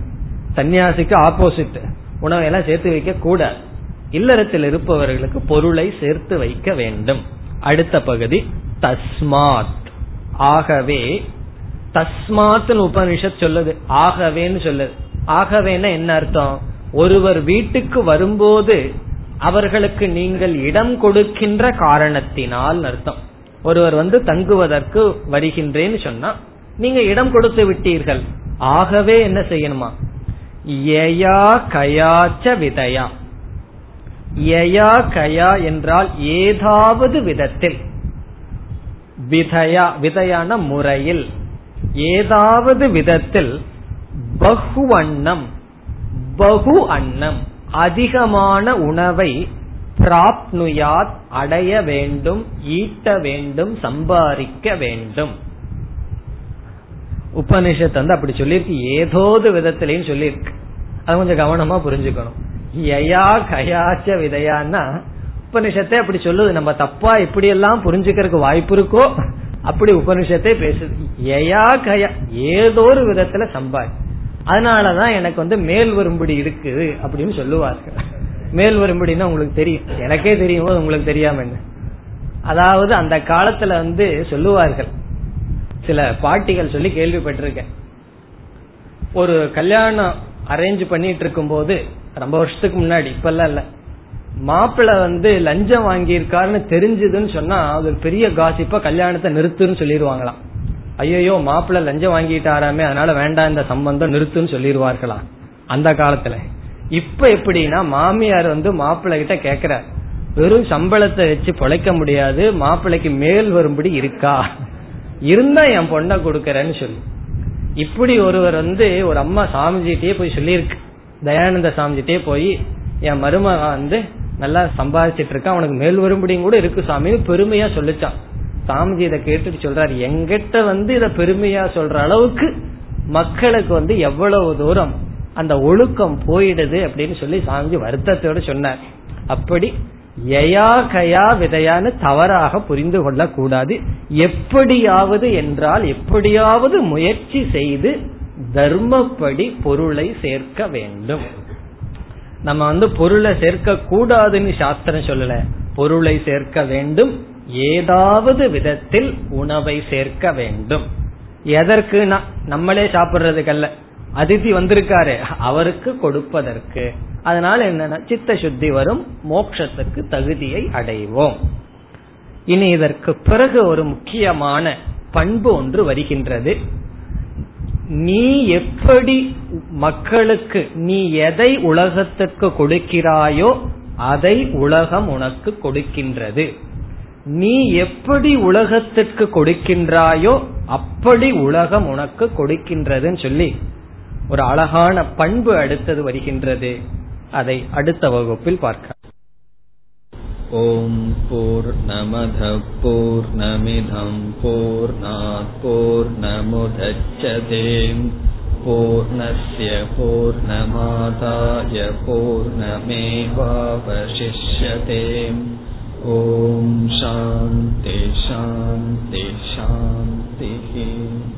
சன்னியாசிக்கு ஆப்போசிட், உணவையெல்லாம் சேர்த்து வைக்க கூடாது. இல்லறத்தில் இருப்பவர்களுக்கு பொருளை சேர்த்து வைக்க வேண்டும். அடுத்த பகுதி தஸ்மாத். ஆகவே தஸ்மாத் உபனிஷத் சொல்லுது, ஆகவேன்னு சொல்லுது. ஆகவேன்னா என்ன அர்த்தம்? ஒருவர் வீட்டுக்கு வரும்போது அவர்களுக்கு நீங்கள் இடம் கொடுக்கின்ற காரணத்தினால் அர்த்தம். ஒருவர் வந்து தங்குவதற்கு வருகின்றேன்னு சொன்னா நீங்க இடம் கொடுத்து விட்டீர்கள். ஆகவே என்ன செய்யணுமா? யயா கயாச்ச விதயா. யயா கயா என்றால் ஏதாவது விதத்தில், விதயா விதையான முறையில், ஏதாவது விதத்தில், பகு அன்னம் பகு அன்னம் அதிகமான உணவை பிராப்னுயாத் அடைய வேண்டும், ஈட்ட வேண்டும், சம்பாதிக்க வேண்டும். உபனிஷத்து வந்து அப்படி சொல்லிருக்கு, ஏதோது விதத்திலேன்னு சொல்லிருக்கு. அது கொஞ்சம் கவனமா புரிஞ்சுக்கணும். யயா கயாச்ச விதையான்னா உபனிஷத்தை அப்படி சொல்லுது. நம்ம தப்பா இப்படி எல்லாம் புரிஞ்சுக்கிறதுக்கு வாய்ப்பு இருக்கோ அப்படி உபனிஷத்தை பேசுது. யயா கயா ஏதோ ஒரு விதத்துல சம்பாதி. அதனாலதான் எனக்கு வந்து மேல் வரும்படி இருக்குது அப்படின்னு சொல்லுவார்கள். மேல் வரும்படினா உங்களுக்கு தெரியும், எனக்கே தெரியும் போது உங்களுக்கு தெரியாம என்ன. அதாவது அந்த காலத்துல வந்து சொல்லுவார்கள், சில பாட்டிகள் சொல்லி கேள்விப்பட்டிருக்கேன். ஒரு கல்யாணம் அரேஞ்ச் பண்ணிட்டு இருக்கும் போது, ரொம்ப வருஷத்துக்கு முன்னாடி, இப்பெல்லாம் இல்ல, மாப்பிள்ளை வந்து லஞ்சம் வாங்கியிருக்காருன்னு தெரிஞ்சதுன்னு சொன்னா அது பெரிய காசிப்பா கல்யாணத்தை நிறுத்துன்னு சொல்லிடுவாங்களாம். ஐயோ மாப்பிள்ளை லஞ்சம் வாங்கிட்டாராமே, அதனால வேண்டாம் இந்த சம்பந்தம் நிறுத்துன்னு சொல்லிடுவார்களாம் அந்த காலத்துல. இப்ப எப்படின்னா மாமியார் வந்து மாப்பிள்ளை கிட்ட கேக்குறாரு, வெறும் சம்பளத்தை வச்சு பொழைக்க முடியாது, மாப்பிள்ளைக்கு மேல் வரும்படி இருக்கா, இருந்தா என் பொண்ணை கொடுக்கறேன்னு சொல்லி. இப்படி ஒருவர் வந்து ஒரு அம்மா சாமிஜிட்டே போய் சொல்லியிருக்கு, தயானந்த சாமிஜிட்டே போய், என் மருமகா வந்து நல்லா சம்பாதிச்சிட்டு இருக்கான், அவனுக்கு மேல் வரும்படியும் கூட இருக்கு சாமின்னு பெருமையா சொல்லிச்சான். சாமிஜி இதை கேட்டுட்டு சொல்றாரு, எங்கிட்ட வந்து இத பெருமையா சொல்ற அளவுக்கு மக்களுக்கு வந்து எவ்வளவு தூரம் அந்த ஒழுக்கம் போயிடுது அப்படின்னு சொல்லி சாமிஜி வருத்தத்தோடு சொன்னார். அப்படி யயா கயா விதையான்னு தவறாக புரிந்து கொள்ள கூடாது. எப்படியாவது என்றால் எப்படியாவது முயற்சி செய்து தர்மப்படி பொருளை சேர்க்க வேண்டும். நம்ம வந்து பொருளை சேர்க்க கூடாதுன்னு சாஸ்திரம் சொல்லல, பொருளை சேர்க்க வேண்டும், ஏதாவது விதத்தில் உணவை சேர்க்க வேண்டும். எதற்குனா நம்மளே சாப்பிடுறதுக்கல்ல, அதிதி வந்திருக்காரு அவருக்கு கொடுப்பதற்கு. அதனால என்னன்னா சித்த சுத்தி வரும், மோட்சத்துக்கு தகுதியை அடைவோம். இனி இதற்கு பிறகு ஒரு முக்கியமான பண்பு ஒன்று வருகின்றது. நீ எப்படி மக்களுக்கு, நீ எதை உலகத்திற்கு கொடுக்கிறாயோ அதை உலகம் உனக்கு கொடுக்கின்றது. நீ எப்படி உலகத்திற்கு கொடுக்கின்றாயோ அப்படி உலகம் உனக்கு கொடுக்கின்றதுன்னு சொல்லி ஒரு அழகான பண்பு அடுத்தது வருகின்றது. அதை அடுத்த வகுப்பில் பார்க்கலாம். ஓம் பூர்ணமத பூர்ணமிதம் பூர்ணாத் பூர்ணமுதச்யதே பூர்ணஸ்ய பூர்ணமாதாய பூர்ணமேவாவசிஷ்யதே. ஓம் சாந்தி சாந்தி சாந்தி.